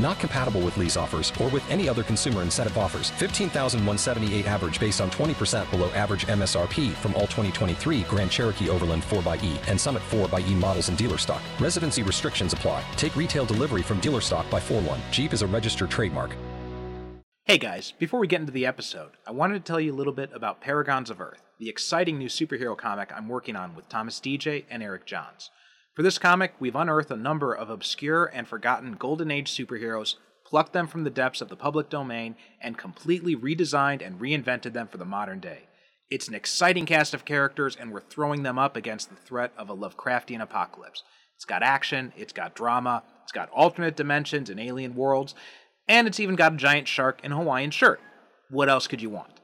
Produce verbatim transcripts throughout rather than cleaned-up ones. Not compatible with lease offers or with any other consumer incentive offers. fifteen thousand one hundred seventy-eight dollars average based on twenty percent below average M S R P from all twenty twenty-three Grand Cherokee Overland four x e and Summit four x e models in dealer stock. Residency restrictions apply. Take retail delivery from dealer stock by four one. Jeep is a registered trademark. Hey guys, before we get into the episode, I wanted to tell you a little bit about Paragons of Earth, the exciting new superhero comic I'm working on with Thomas Deja and Eric Johns. For this comic, we've unearthed a number of obscure and forgotten Golden Age superheroes, plucked them from the depths of the public domain, and completely redesigned and reinvented them for the modern day. It's an exciting cast of characters, and we're throwing them up against the threat of a Lovecraftian apocalypse. It's got action, it's got drama, it's got alternate dimensions and alien worlds, and it's even got a giant shark in a Hawaiian shirt. What else could you want?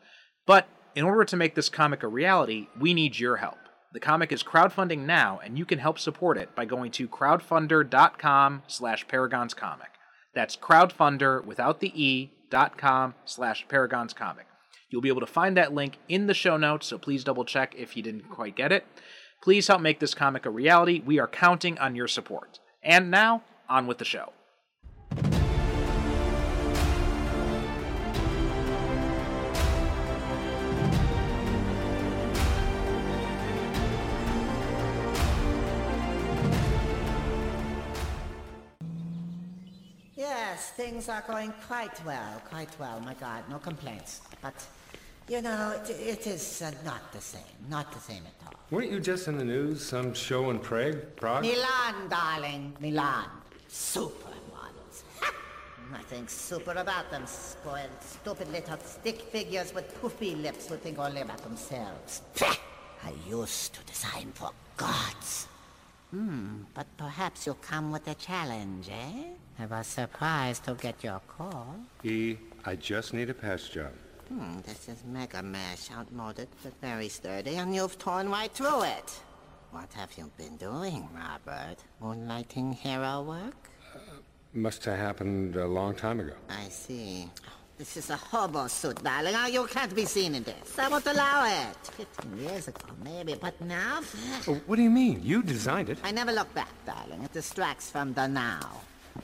But in order to make this comic a reality, we need your help. The comic is crowdfunding now, and you can help support it by going to crowdfunder.com slash paragonscomic. That's crowdfunder without the E, dot com slash paragonscomic. You'll be able to find that link in the show notes, so please double check if you didn't quite get it. Please help make this comic a reality. We are counting on your support. And now, on with the show. Yes, things are going quite well, quite well, my God, no complaints. But, you know, it, it is uh, not the same, not the same at all. Weren't you just in the news, some show in Prague? Prague? Milan, darling, Milan. Supermodels. Ha! Nothing super about them, spoiled, stupid little stick figures with poofy lips who think only about themselves. I used to design for gods. Hmm, but perhaps you'll come with a challenge, eh? I was surprised to get your call. E, I just need a pass job. Hmm, this is mega mesh, outmoded, but very sturdy, and you've torn right through it. What have you been doing, Robert? Moonlighting hero work? Uh, must have happened a long time ago. I see. This is a hobo suit, darling. Oh, you can't be seen in this. I won't allow it. Fifteen years ago, maybe, but now... Oh, what do you mean? You designed it. I never look back, darling. It distracts from the now.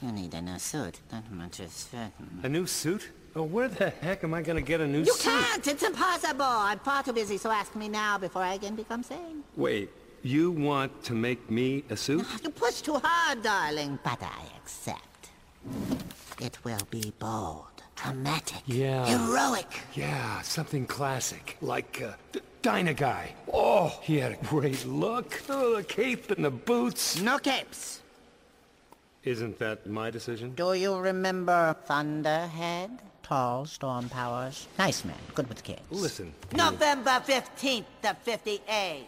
You need a new suit. That much is certain. A new suit? Oh, where the heck am I going to get a new you suit? You can't! It's impossible! I'm far too busy, so ask me now before I again become sane. Wait, you want to make me a suit? No, you push too hard, darling. But I accept. It will be bold. Dramatic. Yeah. Heroic. Yeah, something classic. Like, uh, D- Dyna Guy. Oh, he had a great look. Oh, the cape and the boots. No capes. Isn't that my decision? Do you remember Thunderhead? Tall, storm powers. Nice man, good with kids. Listen. November fifteenth of fifty-eight.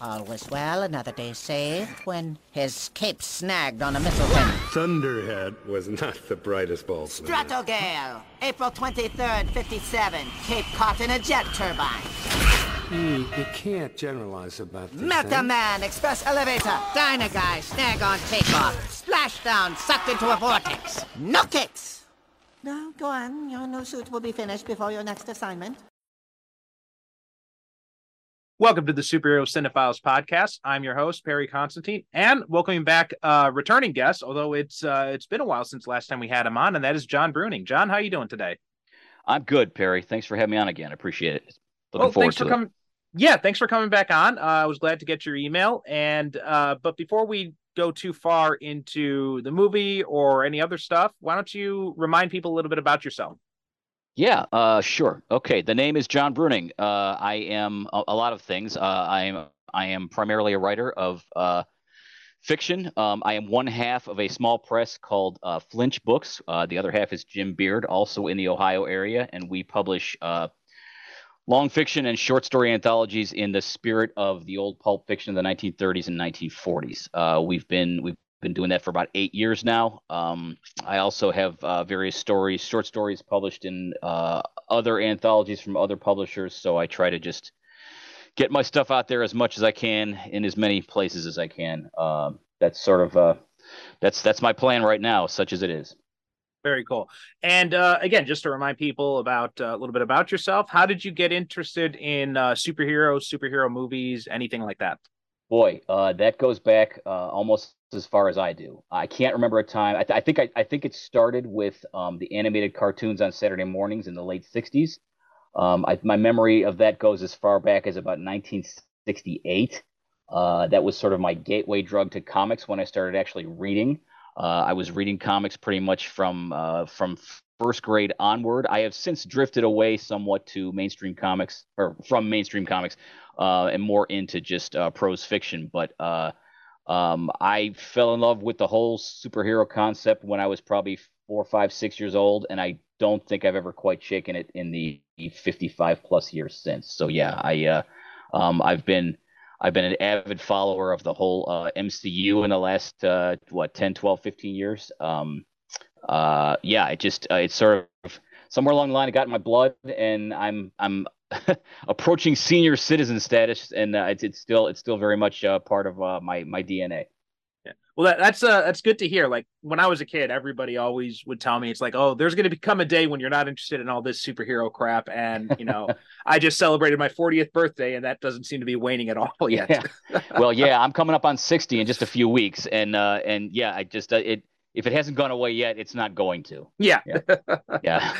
All was well, another day saved, when his cape snagged on a missile pin. Thunderhead was not the brightest ball player. Stratogale, April twenty-third, fifty-seven. Cape caught in a jet turbine. You can't generalize about this. Meta Man, Express Elevator, Dyna Guy, snag on takeoff, splashdown, sucked into a vortex. No kicks! Now, go on. Your new suit will be finished before your next assignment. Welcome to the Superhero Cinephiles podcast. I'm your host, Perry Constantine, and welcoming back uh, returning guest, although it's uh, it's been a while since last time we had him on, and that is John Bruning. John, how are you doing today? I'm good, Perry. Thanks for having me on again. I appreciate it. Looking well, forward thanks to for coming. Yeah, thanks for coming back on. Uh, I was glad to get your email. And uh, but before we go too far into the movie or any other stuff, why don't you remind people a little bit about yourself? Yeah, uh, sure. Okay. The name is John Bruning. Uh, I am a, a lot of things. Uh, I am I am primarily a writer of uh, fiction. Um, I am one half of a small press called uh, Flinch Books. Uh, the other half is Jim Beard, also in the Ohio area, and we publish uh, long fiction and short story anthologies in the spirit of the old pulp fiction of the nineteen thirties and nineteen forties. Uh, we've been we've been doing that for about eight years now. Um, I also have uh, various stories, short stories published in uh, other anthologies from other publishers. So I try to just get my stuff out there as much as I can in as many places as I can. Um, that's sort of uh, that's that's my plan right now, such as it is. Very cool. And uh, again, just to remind people about uh, a little bit about yourself, how did you get interested in uh, superheroes, superhero movies, anything like that? Boy, uh, that goes back uh, almost as far as I do. I can't remember a time. I, th I think I, I think it started with um, the animated cartoons on Saturday mornings in the late sixties. Um, I, my memory of that goes as far back as about nineteen sixty-eight. Uh, that was sort of my gateway drug to comics when I started actually reading. Uh, I was reading comics pretty much from uh, from first grade onward. I have since drifted away somewhat to mainstream comics, or from mainstream comics, uh, and more into just uh, prose fiction. But uh, um, I fell in love with the whole superhero concept when I was probably four, five, six years old, and I don't think I've ever quite shaken it in the fifty-five plus years since. So yeah, I uh, um, I've been I've been an avid follower of the whole uh, M C U in the last uh, what ten, twelve, fifteen years. Um, uh, yeah, it just uh, it's sort of somewhere along the line it got in my blood, and I'm I'm approaching senior citizen status, and uh, it's it's still it's still very much uh, part of uh, my my D N A. Yeah. Well, that, that's uh, that's good to hear. Like when I was a kid, everybody always would tell me, it's like, oh, there's going to become a day when you're not interested in all this superhero crap. And, you know, I just celebrated my fortieth birthday, and that doesn't seem to be waning at all yet. Yeah. Well, yeah, I'm coming up on sixty in just a few weeks. And uh, and yeah, I just uh, it if it hasn't gone away yet, it's not going to. Yeah. Yeah. Yeah.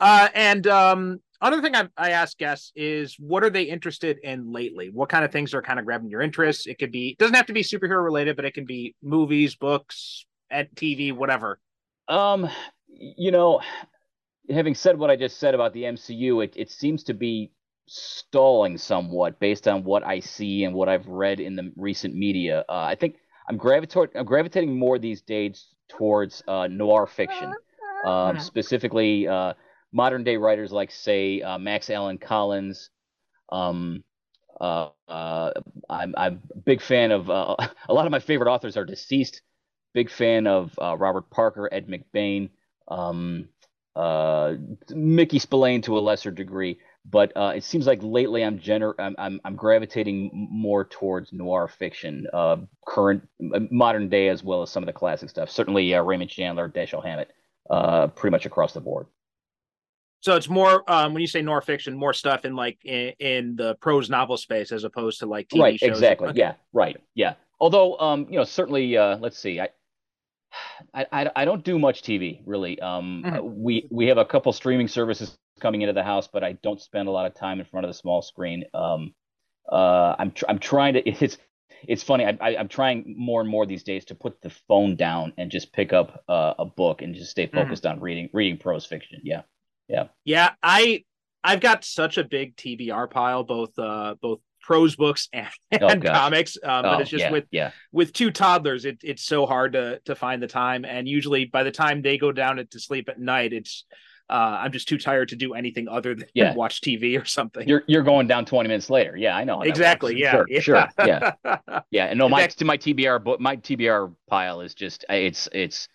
uh, and um, another thing I, I ask guests is, what are they interested in lately? What kind of things are kind of grabbing your interest? It could be, it doesn't have to be superhero related, but it can be movies, books, at T V, whatever. Um, you know, having said what I just said about the M C U, it, it seems to be stalling somewhat based on what I see and what I've read in the recent media. Uh, I think I'm, gravita I'm gravitating more these days towards uh, noir fiction, um, specifically uh, modern day writers like, say, uh, Max Allan Collins. Um, uh, uh, I'm, I'm a big fan of uh, a lot of my favorite authors are deceased. Big fan of uh, Robert Parker, Ed McBain, um, uh, Mickey Spillane to a lesser degree. But uh, it seems like lately I'm, gener I'm, I'm, I'm gravitating more towards noir fiction, uh, current, modern day, as well as some of the classic stuff. Certainly uh, Raymond Chandler, Dashiell Hammett, uh, pretty much across the board. So it's more um, when you say noir fiction, more stuff in like in, in the prose novel space as opposed to like T V right, shows. Right, exactly. Okay. Yeah, right. Yeah. Although, um, you know, certainly, uh, let's see, I, I, I don't do much T V really. Um, mm-hmm. We we have a couple streaming services coming into the house, but I don't spend a lot of time in front of the small screen. Um, uh, I'm tr I'm trying to. It's it's funny. I, I I'm trying more and more these days to put the phone down and just pick up uh, a book and just stay focused mm-hmm. on reading reading prose fiction. Yeah. Yeah. Yeah. I, I've got such a big T B R pile, both, uh, both prose books and, and oh, comics. Um, oh, but it's just yeah, with, yeah. with two toddlers, it, it's so hard to, to find the time. And usually by the time they go down to sleep at night, it's, uh, I'm just too tired to do anything other than yeah. watch T V or something. You're, you're going down twenty minutes later. Yeah, I know. Exactly. Yeah. Sure. Yeah. Sure. Yeah. Yeah. And no, my, exactly. my T B R book, my T B R pile is just, it's, it's,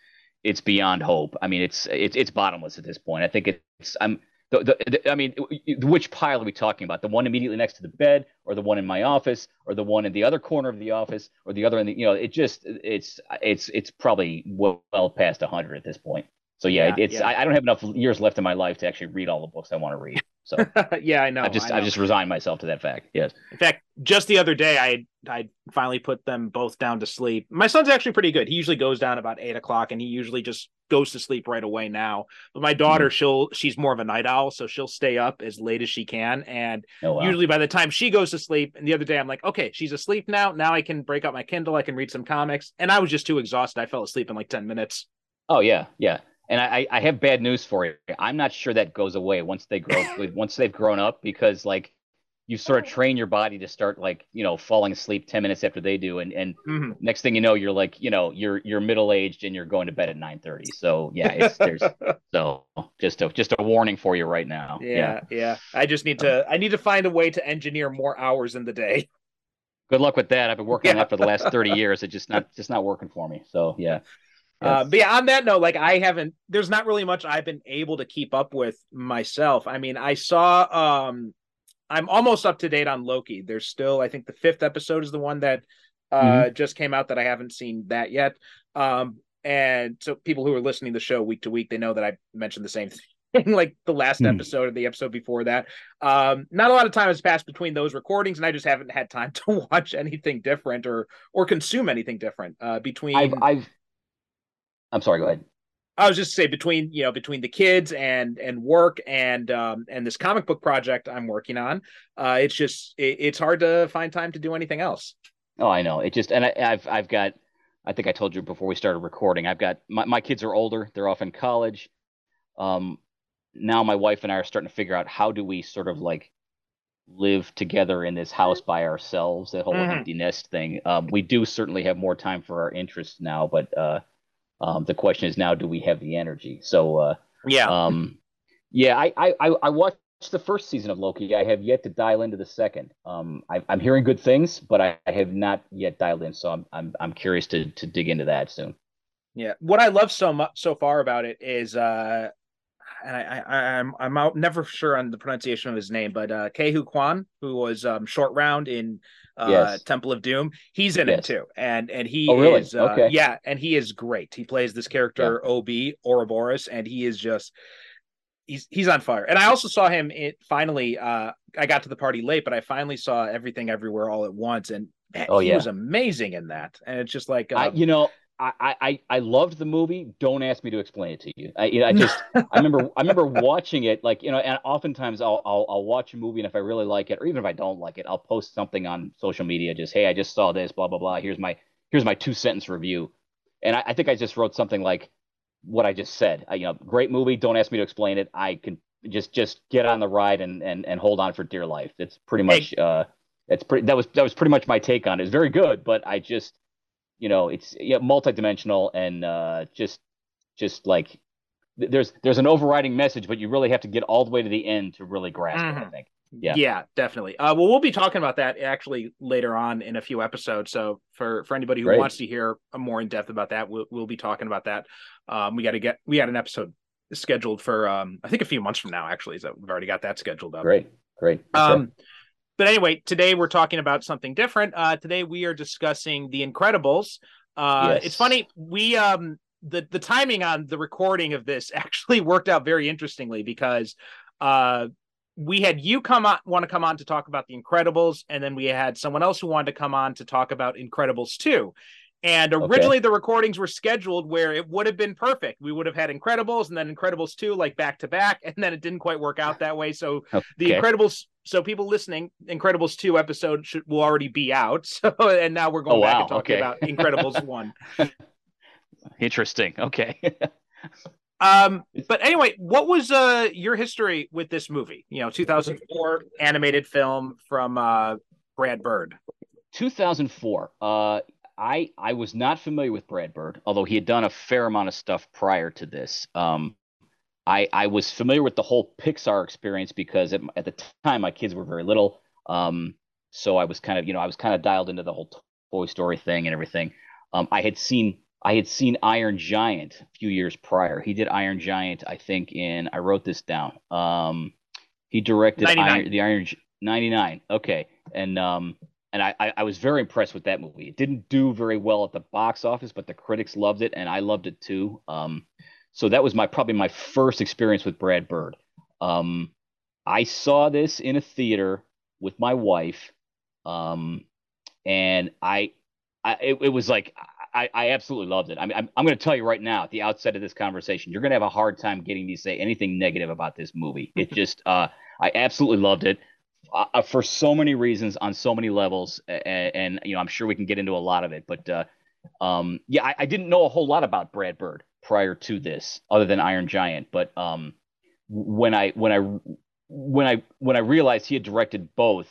it's beyond hope. I mean, it's, it's, it's bottomless at this point. I think it's, I'm, the, the, the, I mean, which pile are we talking about? The one immediately next to the bed, or the one in my office, or the one in the other corner of the office, or the other in the, you know, it just, it's, it's, it's probably well, well past a hundred at this point. So yeah, yeah it's, yeah. I, I don't have enough years left in my life to actually read all the books I want to read. So yeah, I know. I just, I, I just resigned myself to that fact. Yes. In fact, just the other day, I, I finally put them both down to sleep. My son's actually pretty good. He usually goes down about eight o'clock, and he usually just goes to sleep right away now. But my daughter, mm-hmm. she'll, she's more of a night owl, so she'll stay up as late as she can. And oh, wow. usually by the time she goes to sleep, and the other day I'm like, okay, she's asleep now. Now I can break out my Kindle. I can read some comics. And I was just too exhausted. I fell asleep in like ten minutes. Oh yeah. Yeah. And I, I have bad news for you. I'm not sure that goes away once they grow, once they've grown up, because like you sort of train your body to start, like, you know, falling asleep ten minutes after they do. And, and mm-hmm. next thing you know, you're like, you know, you're, you're middle-aged and you're going to bed at nine thirty. So yeah, it's, there's so just a, just a warning for you right now. Yeah, yeah. Yeah. I just need to, I need to find a way to engineer more hours in the day. Good luck with that. I've been working yeah. on that for the last thirty years. It's just not, just not working for me. So yeah. Uh, but yeah, on that note, like I haven't, there's not really much I've been able to keep up with myself. I mean, I saw, um, I'm almost up to date on Loki. There's still, I think the fifth episode is the one that uh, mm-hmm. just came out that I haven't seen that yet. Um, and so people who are listening to the show week to week, they know that I mentioned the same thing, like the last mm-hmm. episode or the episode before that. Um, not a lot of time has passed between those recordings, and I just haven't had time to watch anything different or or consume anything different uh, between... I've, I've... I'm sorry, go ahead. I was just to say between, you know, between the kids and, and work and, um, and this comic book project I'm working on, uh, it's just, it, it's hard to find time to do anything else. Oh, I know. It just, and I, I've, I've got, I think I told you before we started recording, I've got, my, my kids are older. They're off in college. Um, now my wife and I are starting to figure out how do we sort of like live together in this house by ourselves, that whole mm-hmm. empty nest thing. Um, we do certainly have more time for our interests now, but, uh, Um, the question is now, do we have the energy? So, uh, yeah, um, yeah, I, I, I watched the first season of Loki. I have yet to dial into the second. Um, I, I'm hearing good things, but I, I have not yet dialed in. So I'm, I'm, I'm curious to, to dig into that soon. Yeah. What I love so much so far about it is, uh, and I, I, I'm, I'm out, never sure on the pronunciation of his name, but, uh, Kehu Kwan, who was, um, Short Round in, Uh, yes. Temple of Doom. He's in yes. it too, and and he oh, really? is uh, okay. yeah, and he is great. He plays this character yeah. O B Ouroboros, and he is just he's he's on fire. And I also saw him. It finally, uh, I got to the party late, but I finally saw Everything Everywhere All at Once, and man, oh, he yeah. was amazing in that. And it's just like um, I, you know, I, I I loved the movie. Don't ask me to explain it to you. I, you know, I just I remember I remember watching it, like, you know, and oftentimes I'll, I'll I'll watch a movie, and if I really like it, or even if I don't like it, I'll post something on social media, just, hey, I just saw this, blah blah blah. Here's my here's my two sentence review, and I, I think I just wrote something like what I just said. I, you know, great movie. Don't ask me to explain it. I can just just get on the ride and and and hold on for dear life. That's pretty much hey. uh that's pretty that was that was pretty much my take on it. It's very good, but I just. You know, it's yeah, multidimensional and uh, just just like th- there's there's an overriding message, but you really have to get all the way to the end to really grasp mm-hmm. it, I think. Yeah, yeah, definitely. Uh, well, we'll be talking about that actually later on in a few episodes. So for, for anybody who Great. wants to hear more in depth about that, we'll, we'll be talking about that. Um, we got to get we got an episode scheduled for, um, I think, a few months from now, actually. So we've already got that scheduled up. Great. Great. Um, sure. But anyway, today we're talking about something different. Uh, today we are discussing The Incredibles. Uh, yes. It's funny, we um, the the timing on the recording of this actually worked out very interestingly because uh, we had you come on, want to come on to talk about The Incredibles, and then we had someone else who wanted to come on to talk about Incredibles two. And originally okay. the recordings were scheduled where it would have been perfect. We would have had Incredibles and then Incredibles two, like back to back. And then it didn't quite work out that way. So okay. the Incredibles, so people listening, Incredibles two episode should, will already be out. So, and now we're going oh, back wow. and talking okay. about Incredibles one. Interesting. Okay. um, but anyway, what was uh, your history with this movie? You know, two thousand four animated film from uh, Brad Bird. two thousand four. Uh, I, I was not familiar with Brad Bird, although he had done a fair amount of stuff prior to this. Um, I, I was familiar with the whole Pixar experience because at, at the time my kids were very little. Um, so I was kind of, you know, I was kind of dialed into the whole Toy Story thing and everything. Um, I had seen, I had seen Iron Giant a few years prior. He did Iron Giant, I think, in, I wrote this down. Um, he directed Iron, the Iron ninety-nine. Okay. And, um, And I, I was very impressed with that movie. It didn't do very well at the box office, but the critics loved it, and I loved it too. Um, so that was my probably my first experience with Brad Bird. Um, I saw this in a theater with my wife, um, and I, I it, it was like I, I absolutely loved it. I mean, I'm, I'm going to tell you right now at the outset of this conversation, you're going to have a hard time getting me to say anything negative about this movie. It just uh, I absolutely loved it. Uh, for so many reasons on so many levels. And, and, you know, I'm sure we can get into a lot of it, but, uh, um, yeah, I, I didn't know a whole lot about Brad Bird prior to this other than Iron Giant. But, um, when I, when I when I when I realized he had directed both,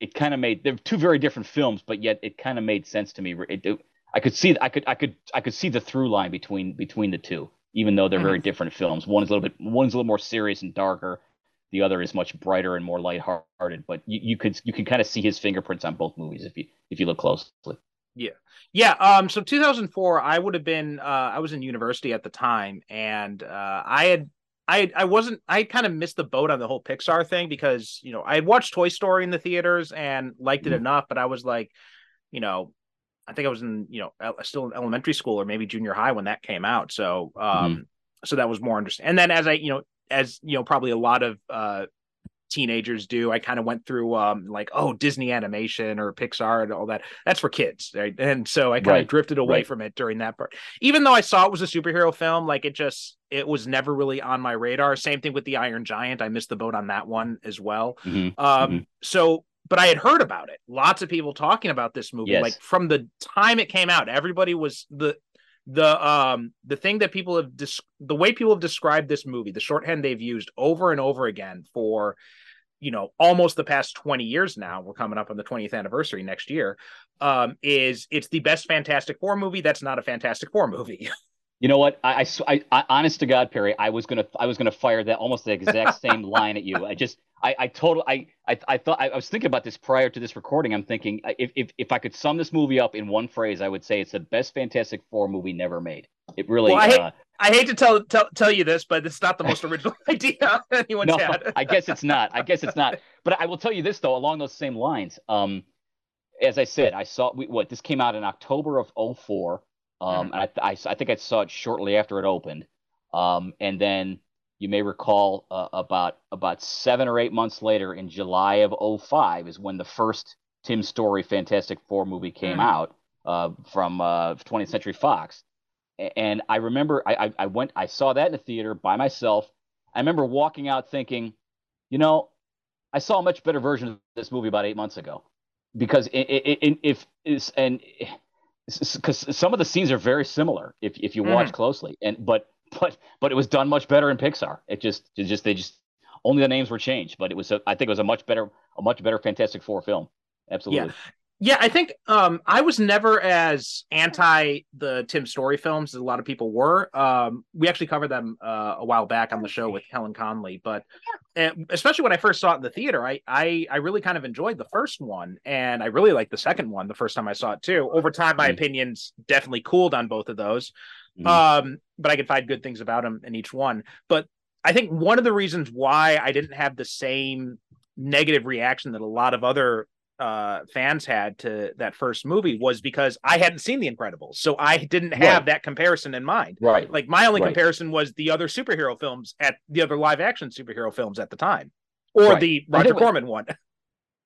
it kind of made, they're two very different films, but yet it kind of made sense to me. It, it, I could see I could I could I could see the through line between between the two, even though they're mm-hmm. very different films. One is a little bit one's a little more serious and darker. The other is much brighter and more lighthearted. But you, you could you can kind of see his fingerprints on both movies if you if you look closely. Yeah, yeah. Um, so two thousand four, I would have been uh, I was in university at the time, and uh, I had. I I wasn't I kind of missed the boat on the whole Pixar thing because, you know, I had watched Toy Story in the theaters and liked it mm-hmm. enough. But I was like, you know, I think I was in, you know, still in elementary school or maybe junior high when that came out. So um, mm-hmm. so that was more interesting. And then as I, you know, as, you know, probably a lot of uh, teenagers do, I kind of went through um, like, oh, Disney animation or Pixar and all that. That's for kids. Right? And so I kind right. of drifted away right. from it during that part, even though I saw it was a superhero film. Like it just. It was never really on my radar. Same thing with the Iron Giant. I missed the boat on that one as well. Mm-hmm. Um, mm-hmm. So, but I had heard about it. Lots of people talking about this movie, yes. like from the time it came out, everybody was the, the, um, the thing that people have, dis- the way people have described this movie, the shorthand they've used over and over again for, you know, almost the past twenty years now, we're coming up on the twentieth anniversary next year, um, is it's the best Fantastic Four movie. That's not a Fantastic Four movie. You know what? I, I, I, honest to God, Perry, I was gonna, I was gonna fire that almost the exact same line at you. I just, I, I totally, I, I, I thought I, I was thinking about this prior to this recording. I'm thinking if, if, if I could sum this movie up in one phrase, I would say it's the best Fantastic Four movie never made. It really. Well, I, hate, uh, I hate to tell, tell, tell you this, but it's not the most original idea anyone's no, had. I guess it's not. I guess it's not. But I will tell you this though, along those same lines. Um, as I said, I saw we, what this came out in October of oh four. Um, and I, I, I think I saw it shortly after it opened. Um, and then you may recall uh, about about seven or eight months later in July of oh five is when the first Tim Story Fantastic Four movie came mm-hmm. out uh, from uh, twentieth Century Fox. And I remember I, I, I went I saw that in the theater by myself. I remember walking out thinking, you know, I saw a much better version of this movie about eight months ago, because it, it, it, if it's and. Because some of the scenes are very similar if if you watch mm. closely, and but but but it was done much better in Pixar. It just it just they just only the names were changed, but it was a, I think it was a much better a much better Fantastic Four film. Absolutely, yeah, yeah. I think um, I was never as anti the Tim Story films as a lot of people were. Um, we actually covered them uh, a while back on the show with Helen Conley, but yeah. especially when I first saw it in the theater, I, I I really kind of enjoyed the first one, and I really liked the second one the first time I saw it too. Over time, my mm-hmm. opinions definitely cooled on both of those, mm-hmm. um, but I could find good things about them in each one. But I think one of the reasons why I didn't have the same negative reaction that a lot of other Uh, fans had to that first movie was because I hadn't seen The Incredibles, so I didn't have right. that comparison in mind. Right. Like my only right. comparison was the other superhero films at the other live action superhero films at the time, or right. the Roger Corman one.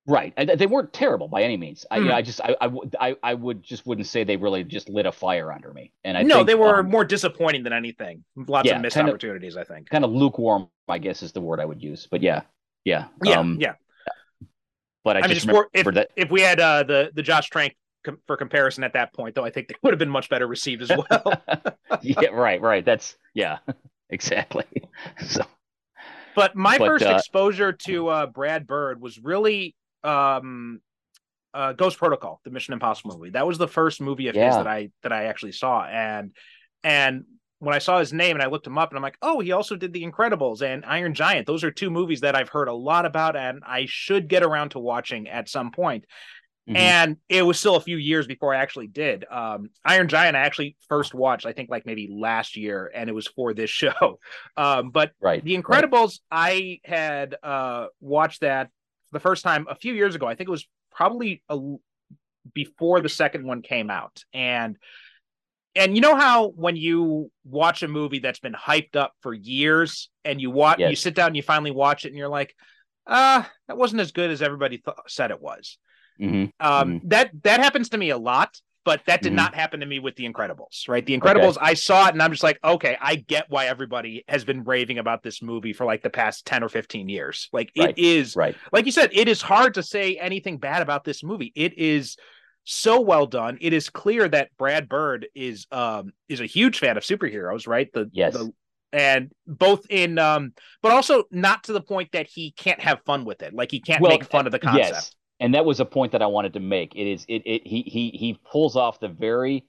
Right. And they weren't terrible by any means. I, mm. you know, I just I, I I would just wouldn't say they really just lit a fire under me. And I no, think, they were um, more disappointing than anything. Lots yeah, of missed opportunities. Of, I think kind of lukewarm, I guess, is the word I would use. But yeah, yeah, yeah, um, yeah. But I, I mean, just remember if, that if we had uh, the the Josh Trank com- for comparison at that point, though, I think they would have been much better received as well. yeah, right, right. That's yeah, exactly. So, but my but, first uh, exposure to uh, Brad Bird was really um, uh, Ghost Protocol, the Mission Impossible movie. That was the first movie of yeah. his that I that I actually saw, and and. when I saw his name and I looked him up and I'm like, oh, he also did The Incredibles and Iron Giant. Those are two movies that I've heard a lot about and I should get around to watching at some point. Mm-hmm. And it was still a few years before I actually did. Um, Iron Giant, I actually first watched, I think like maybe last year, and it was for this show. Um, but right, The Incredibles, right. I had uh, watched that the first time a few years ago. I think it was probably a, before the second one came out. And And you know how when you watch a movie that's been hyped up for years and you watch, yes. you sit down and you finally watch it and you're like, ah, uh, that wasn't as good as everybody th- said it was. Mm-hmm. Um, mm-hmm. That that happens to me a lot, but that did mm-hmm. not happen to me with The Incredibles, right? The Incredibles, okay. I saw it and I'm just like, okay, I get why everybody has been raving about this movie for like the past ten or fifteen years. Like right. it is, right. like you said, it is hard to say anything bad about this movie. It is so well done. It is clear that Brad Bird is um is a huge fan of superheroes, right? The yes. the and both in, um, but also not to the point that he can't have fun with it. Like he can't well, make fun of the concept. Yes. And that was a point that I wanted to make. It is it, it he he he pulls off the very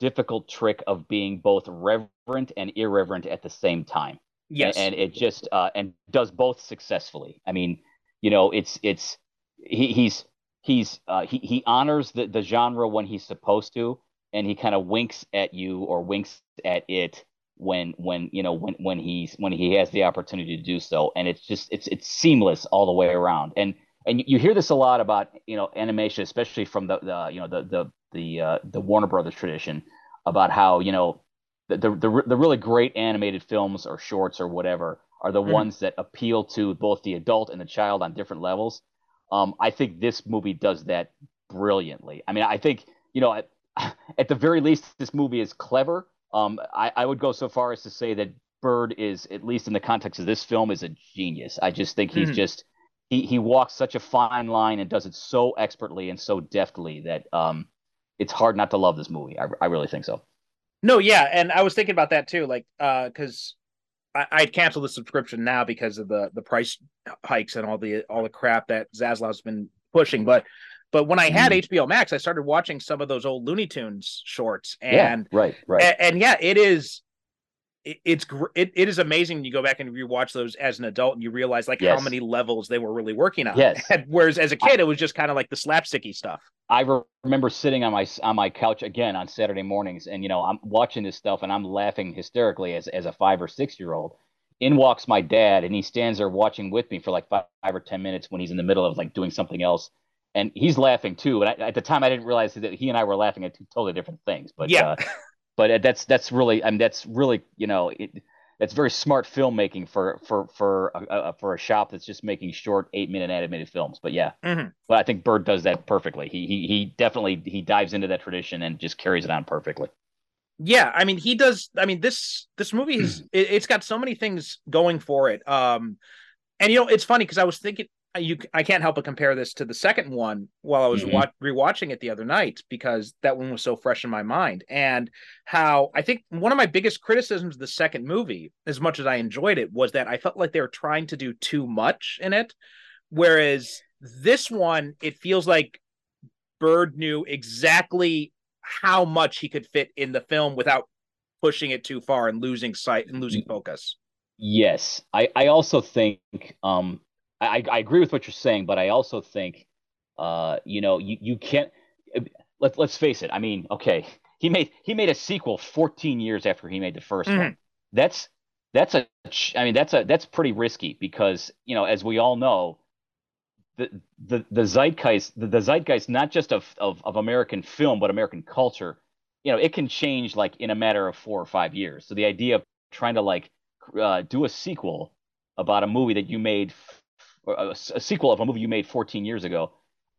difficult trick of being both reverent and irreverent at the same time. Yes. And, and it just uh, and does both successfully. I mean, you know, it's it's he, he's he's uh, he, he honors the, the genre when he's supposed to. And he kind of winks at you or winks at it when when you know when when he's when he has the opportunity to do so. And it's just it's it's seamless all the way around. And and you hear this a lot about, you know, animation, especially from the, the you know the the the uh, the Warner Brothers tradition, about how, you know, the the the, the really great animated films or shorts or whatever are the mm-hmm. ones that appeal to both the adult and the child on different levels. Um, I think this movie does that brilliantly. I mean, I think, you know, I, at the very least, this movie is clever. Um, I, I would go so far as to say that Bird is, at least in the context of this film, is a genius. I just think he's mm. just he he walks such a fine line and does it so expertly and so deftly that um, it's hard not to love this movie. I, I really think so. No, yeah, and I was thinking about that too, like because uh, I I'd canceled the subscription now because of the the price hikes and all the all the crap that Zaslav's been pushing, but. But when I had mm. H B O Max, I started watching some of those old Looney Tunes shorts, and yeah, right, right, and, and yeah, it is, it, it's it, it is amazing when you go back and rewatch those as an adult, and you realize like yes. how many levels they were really working on. Yes. Whereas as a kid, it was just kind of like the slapsticky stuff. I re- remember sitting on my on my couch again on Saturday mornings, and you know I'm watching this stuff, and I'm laughing hysterically as as a five or six year old. In walks my dad, and he stands there watching with me for like five, five or ten minutes when he's in the middle of like doing something else. And he's laughing too. And I, at the time, I didn't realize that he and I were laughing at two totally different things. But yeah, uh, but that's that's really, I mean, that's really, you know, it, that's very smart filmmaking for for for a, for a shop that's just making short eight minute animated films. But yeah, mm-hmm. but I think Bird does that perfectly. He he he definitely he dives into that tradition and just carries it on perfectly. Yeah, I mean, he does. I mean, this this movie is it, it's got so many things going for it. Um, and you know, it's funny because I was thinking. You, I can't help but compare this to the second one while I was mm-hmm. wa- rewatching it the other night because that one was so fresh in my mind. And how I think one of my biggest criticisms of the second movie, as much as I enjoyed it, was that I felt like they were trying to do too much in it. Whereas this one, it feels like Bird knew exactly how much he could fit in the film without pushing it too far and losing sight and losing focus. Yes. I, I also think... Um... I, I agree with what you're saying, but I also think, uh, you know, you, you can't let, let's face it. I mean, OK, he made he made a sequel fourteen years after he made the first mm-hmm. one. That's that's a I mean, that's a that's pretty risky because, you know, as we all know, the the, the zeitgeist, the, the zeitgeist, not just of, of, of American film, but American culture, you know, it can change like in a matter of four or five years. So the idea of trying to like uh, do a sequel about a movie that you made. Or a, a sequel of a movie you made fourteen years ago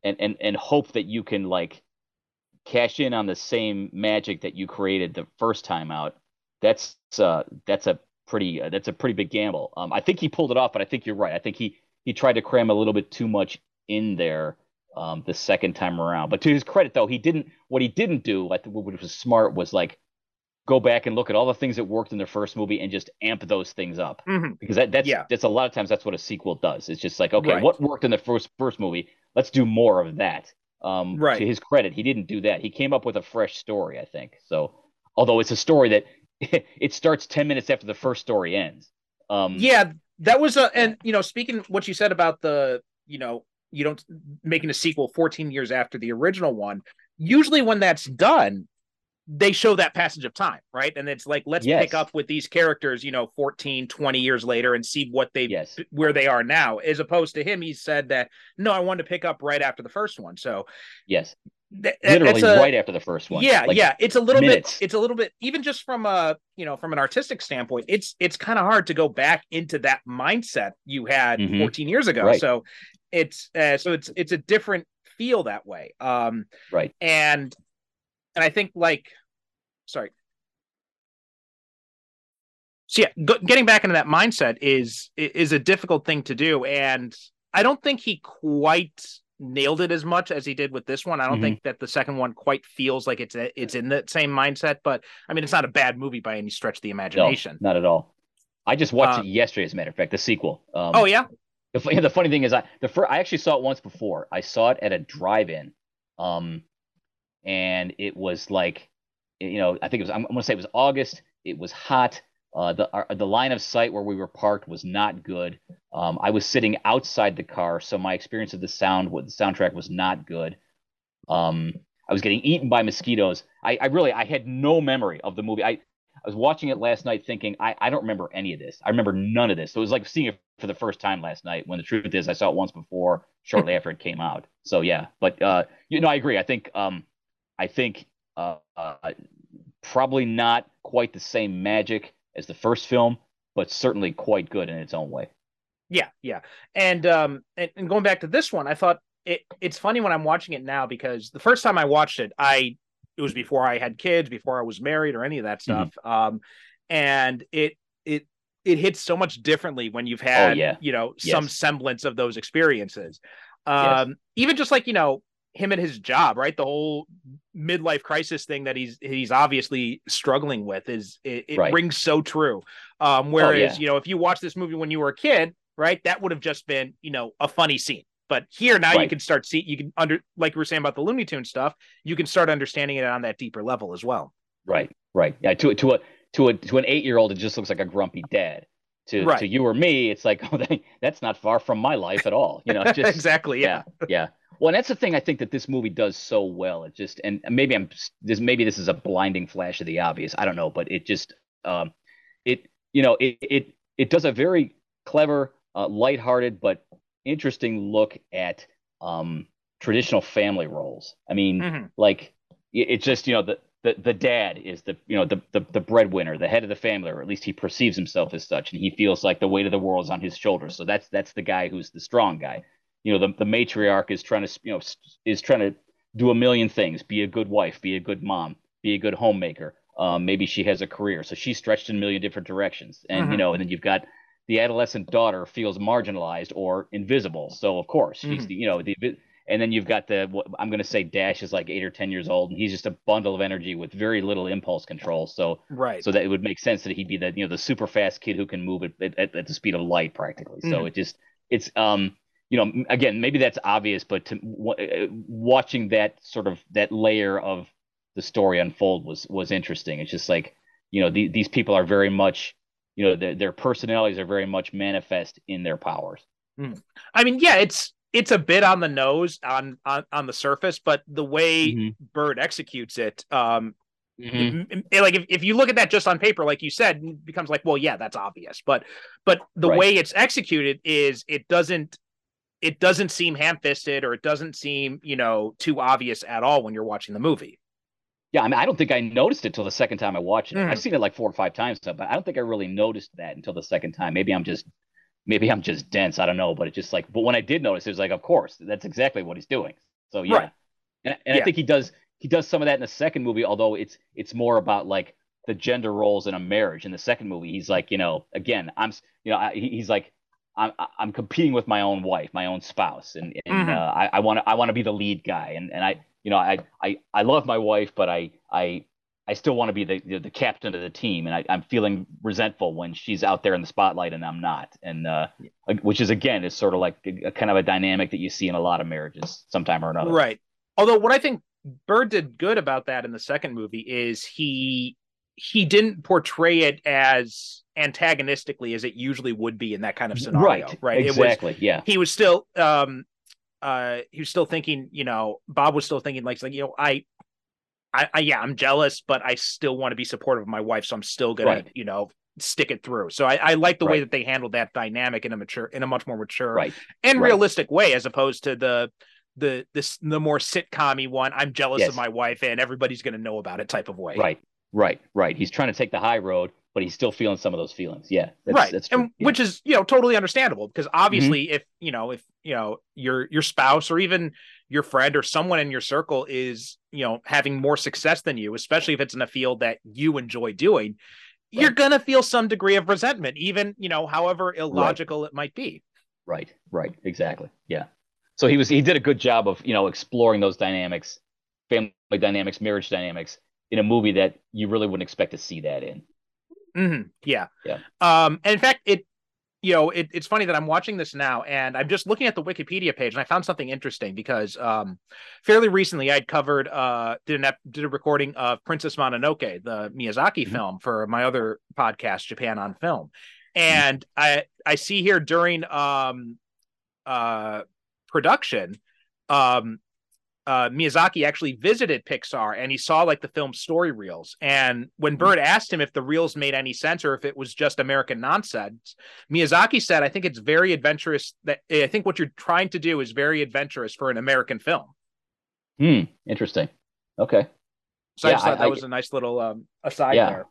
and, and, and hope that you can like cash in on the same magic that you created the first time out. That's uh that's a pretty, uh, that's a pretty big gamble. Um, I think he pulled it off, but I think you're right. I think he, he tried to cram a little bit too much in there um, the second time around, but to his credit though, he didn't, what he didn't do, I think what was smart was like, go back and look at all the things that worked in their first movie and just amp those things up mm-hmm. because that, that's, yeah. that's a lot of times that's what a sequel does. It's just like, okay, right. what worked in the first, first movie? Let's do more of that. Um, right. To his credit, he didn't do that. He came up with a fresh story, I think. So, although it's a story that it starts ten minutes after the first story ends. Um, yeah, that was a, and you know, speaking what you said about the, you know, you don't making a sequel fourteen years after the original one. Usually when that's done, they show that passage of time, right? And it's like, let's yes. pick up with these characters, you know, fourteen, twenty years later and see what they, yes. where they are now, as opposed to him. He said that, no, I wanted to pick up right after the first one. So yes, th- literally a, right after the first one. Yeah. Like yeah. It's a little minutes. bit, it's a little bit, even just from a, you know, from an artistic standpoint, it's, it's kind of hard to go back into that mindset you had mm-hmm. fourteen years ago. Right. So it's, uh, so it's, it's a different feel that way. Um, right. And, And I think, like, sorry. So yeah, go, getting back into that mindset is is a difficult thing to do, and I don't think he quite nailed it as much as he did with this one. I don't mm-hmm. think that the second one quite feels like it's a, it's in that same mindset, but I mean, it's not a bad movie by any stretch of the imagination. No, not at all. I just watched uh, it yesterday, as a matter of fact, the sequel. Um, oh, yeah? The, the funny thing is, I the fir- I actually saw it once before. I saw it at a drive-in, um, and it was like, you know, I think it was, I'm going to say it was August. It was hot. Uh, the our, the line of sight where we were parked was not good. Um, I was sitting outside the car, so my experience of the sound, the soundtrack was not good. Um, I was getting eaten by mosquitoes. I, I really, I had no memory of the movie. I, I was watching it last night thinking, I, I don't remember any of this. I remember none of this. So it was like seeing it for the first time last night, when the truth is I saw it once before, shortly after it came out. So, yeah. But, uh, you know, I agree. I think um, I think uh, uh, probably not quite the same magic as the first film, but certainly quite good in its own way. Yeah, yeah. And um, and, and going back to this one, I thought, It it's funny when I'm watching it now, because the first time I watched it, I it was before I had kids, before I was married or any of that stuff. Mm-hmm. Um, and it it it hits so much differently when you've had, oh, yeah. you know, yes. some semblance of those experiences. Um, yes. Even just like, you know, him and his job, right? The whole midlife crisis thing that he's he's obviously struggling with is it, it right. rings so true. Um, whereas, oh, yeah. you know, if you watch this movie when you were a kid, right, that would have just been, you know, a funny scene. But here now right. you can start see you can under like we were saying about the Looney Tunes stuff, you can start understanding it on that deeper level as well. Right, right. Yeah, to to a to a to an eight year old, it just looks like a grumpy dad. To right. to you or me, it's like, oh, that's not far from my life at all. You know, just exactly. Yeah. yeah, yeah. Well, and that's the thing I think that this movie does so well. It just and maybe I'm this maybe this is a blinding flash of the obvious. I don't know, but it just um, it you know it it it does a very clever, uh, lighthearted, but interesting look at um traditional family roles. I mean, mm-hmm. like it's it just, you know, the, the the dad is the you know the, the the breadwinner, the head of the family, or at least he perceives himself as such, and he feels like the weight of the world is on his shoulders. So that's that's the guy who's the strong guy. You know, the the matriarch is trying to you know is trying to do a million things: be a good wife, be a good mom, be a good homemaker. Um, maybe she has a career, so she's stretched in a million different directions. And mm-hmm. you know, and then you've got the adolescent daughter feels marginalized or invisible. So of course she's mm-hmm. the, you know, the, and then you've got the, what I'm going to say Dash is like eight or ten years old, and he's just a bundle of energy with very little impulse control. So, right. so that it would make sense that he'd be the, you know, the super fast kid who can move at, at, at the speed of light practically. Mm-hmm. So it just, it's, um, you know, again, maybe that's obvious, but to, w- watching that sort of that layer of the story unfold was, was interesting. It's just like, you know, the, these people are very much, you know, their, their personalities are very much manifest in their powers. Mm. I mean, yeah, it's it's a bit on the nose on on, on the surface, but the way mm-hmm. Bird executes it, um, mm-hmm. it, it, like if, if you look at that just on paper, like you said, it becomes like, well, yeah, that's obvious. But but the right. way it's executed is it doesn't it doesn't seem ham-fisted, or it doesn't seem, you know, too obvious at all when you're watching the movie. Yeah, I mean, I don't think I noticed it till the second time I watched it. Mm. I've seen it like four or five times, but I don't think I really noticed that until the second time. Maybe I'm just, maybe I'm just dense. I don't know, but it just like, but when I did notice, it was like, of course, that's exactly what he's doing. So yeah, right. and, and yeah. I think he does, he does some of that in the second movie. Although it's, it's more about like the gender roles in a marriage. In the second movie, he's like, you know, again, I'm, you know, I, he's like, I'm, I'm competing with my own wife, my own spouse, and, and mm-hmm. uh, I, I want to, I want to be the lead guy, and and I. You know, I, I, I love my wife, but I I, I still want to be the, the the captain of the team, and I, I'm feeling resentful when she's out there in the spotlight and I'm not, and uh, which is again is sort of like a, a kind of a dynamic that you see in a lot of marriages, sometime or another. Right. Although what I think Bird did good about that in the second movie is he he didn't portray it as antagonistically as it usually would be in that kind of scenario. Right. Right. Exactly. It was, yeah. He was still. Um, Uh, he was still thinking, you know, Bob was still thinking like, like you know, I, I, I yeah, I'm jealous, but I still want to be supportive of my wife. So I'm still going right. to, you know, stick it through. So I, I like the right. way that they handled that dynamic in a mature, in a much more mature right. and right. realistic way, as opposed to the, the, this, the more sitcom-y one. I'm jealous yes. of my wife and everybody's going to know about it type of way. Right, right, right. He's trying to take the high road, but he's still feeling some of those feelings. Yeah. That's, right. That's true. And yeah. which is, you know, totally understandable, because obviously mm-hmm. if, you know, if, you know, your, your spouse or even your friend or someone in your circle is, you know, having more success than you, especially if it's in a field that you enjoy doing, right. you're going to feel some degree of resentment, even, you know, however illogical right. it might be. Right. Right. Exactly. Yeah. So he was, he did a good job of, you know, exploring those dynamics, family dynamics, marriage dynamics in a movie that you really wouldn't expect to see that in. Mm-hmm. Yeah. Yeah. Um, and in fact, it, you know, it, it's funny that I'm watching this now and I'm just looking at the Wikipedia page and I found something interesting because um, fairly recently I'd covered, uh, did, an ep- did a recording of Princess Mononoke, the Miyazaki mm-hmm. film, for my other podcast, Japan on Film. And mm-hmm. I, I see here during um, uh, production, um, Uh, Miyazaki actually visited Pixar and he saw like the film story reels. And when Bird asked him if the reels made any sense or if it was just American nonsense, Miyazaki said, I think it's very adventurous. That I think what you're trying to do is very adventurous for an American film. Hmm. Interesting. Okay. So yeah, I just thought I, that I, was a nice little um, aside yeah. there.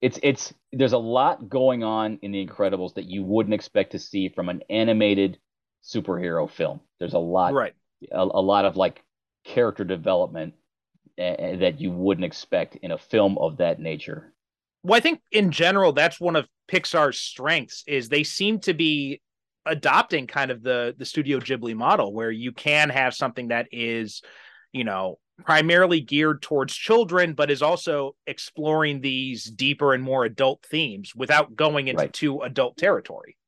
It's, it's, there's a lot going on in The Incredibles that you wouldn't expect to see from an animated superhero film. There's a lot, right. a, a lot of like, character development uh, that you wouldn't expect in a film of that nature. Well, I think in general, that's one of Pixar's strengths is they seem to be adopting kind of the, the Studio Ghibli model where you can have something that is, you know, primarily geared towards children, but is also exploring these deeper and more adult themes without going into right. too adult territory.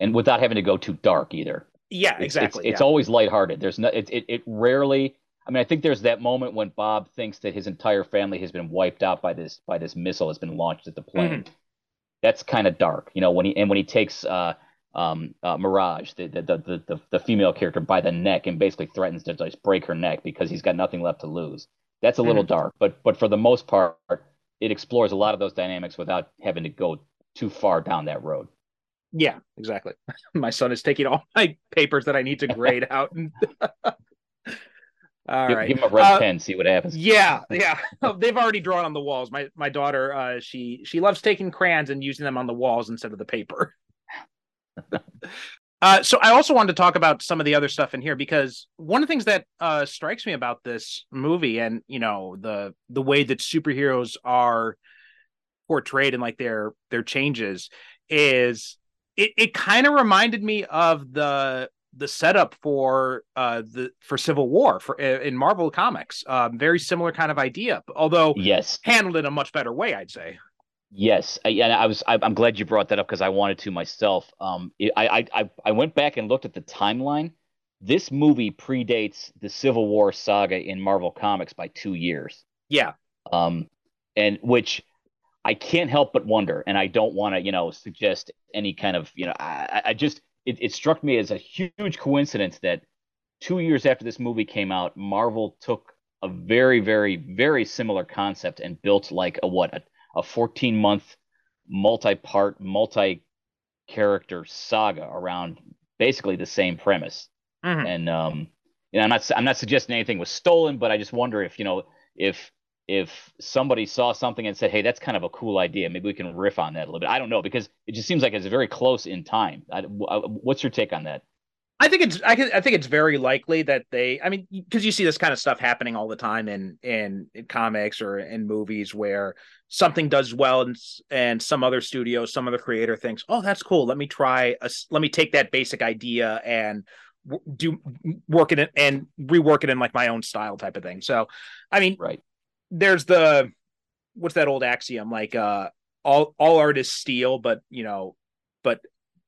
And without having to go too dark either. Yeah, it's, exactly. It's, yeah. it's always lighthearted. There's no, it, it, it rarely, I mean, I think there's that moment when Bob thinks that his entire family has been wiped out by this by this missile that's been launched at the plane. Mm-hmm. That's kind of dark, you know. When he and when he takes uh, um, uh, Mirage, the the, the the the female character, by the neck and basically threatens to just break her neck because he's got nothing left to lose. That's a mm-hmm. little dark, but but for the most part, it explores a lot of those dynamics without having to go too far down that road. Yeah, exactly. My son is taking all my papers that I need to grade out. And All give, right. Give him a red uh, pen, see what happens. Yeah, yeah. They've already drawn on the walls. My my daughter, uh, she she loves taking crayons and using them on the walls instead of the paper. uh, so I also wanted to talk about some of the other stuff in here, because one of the things that uh, strikes me about this movie and, you know, the the way that superheroes are portrayed and like their their changes is it, it kind of reminded me of the... the setup for uh the for Civil War for in Marvel Comics, um, very similar kind of idea, although yes, handled in a much better way, I'd say. Yes, I, and I was I, I'm glad you brought that up because I wanted to myself. Um, it, I I I went back and looked at the timeline. This movie predates the Civil War saga in Marvel Comics by two years. Yeah. Um, and which I can't help but wonder, and I don't want to you know suggest any kind of you know I I just. It, it struck me as a huge coincidence that two years after this movie came out, Marvel took a very, very, very similar concept and built like a what, a fourteen-month, multi-part, multi-character saga around basically the same premise. Mm-hmm. And um, you know, I'm not I'm not suggesting anything was stolen, but I just wonder if you know if if somebody saw something and said, hey, that's kind of a cool idea. Maybe we can riff on that a little bit. I don't know, because it just seems like it's very close in time. I, I, what's your take on that? I think it's I, can, I think it's very likely that they I mean, because you see this kind of stuff happening all the time in, in, in comics or in movies where something does well and, and some other studio, some other creator thinks, oh, that's cool. Let me try. A, let me take that basic idea and do work it in, and rework it in like my own style type of thing. So, I mean, right. There's the what's that old axiom like uh all all art is steal but you know but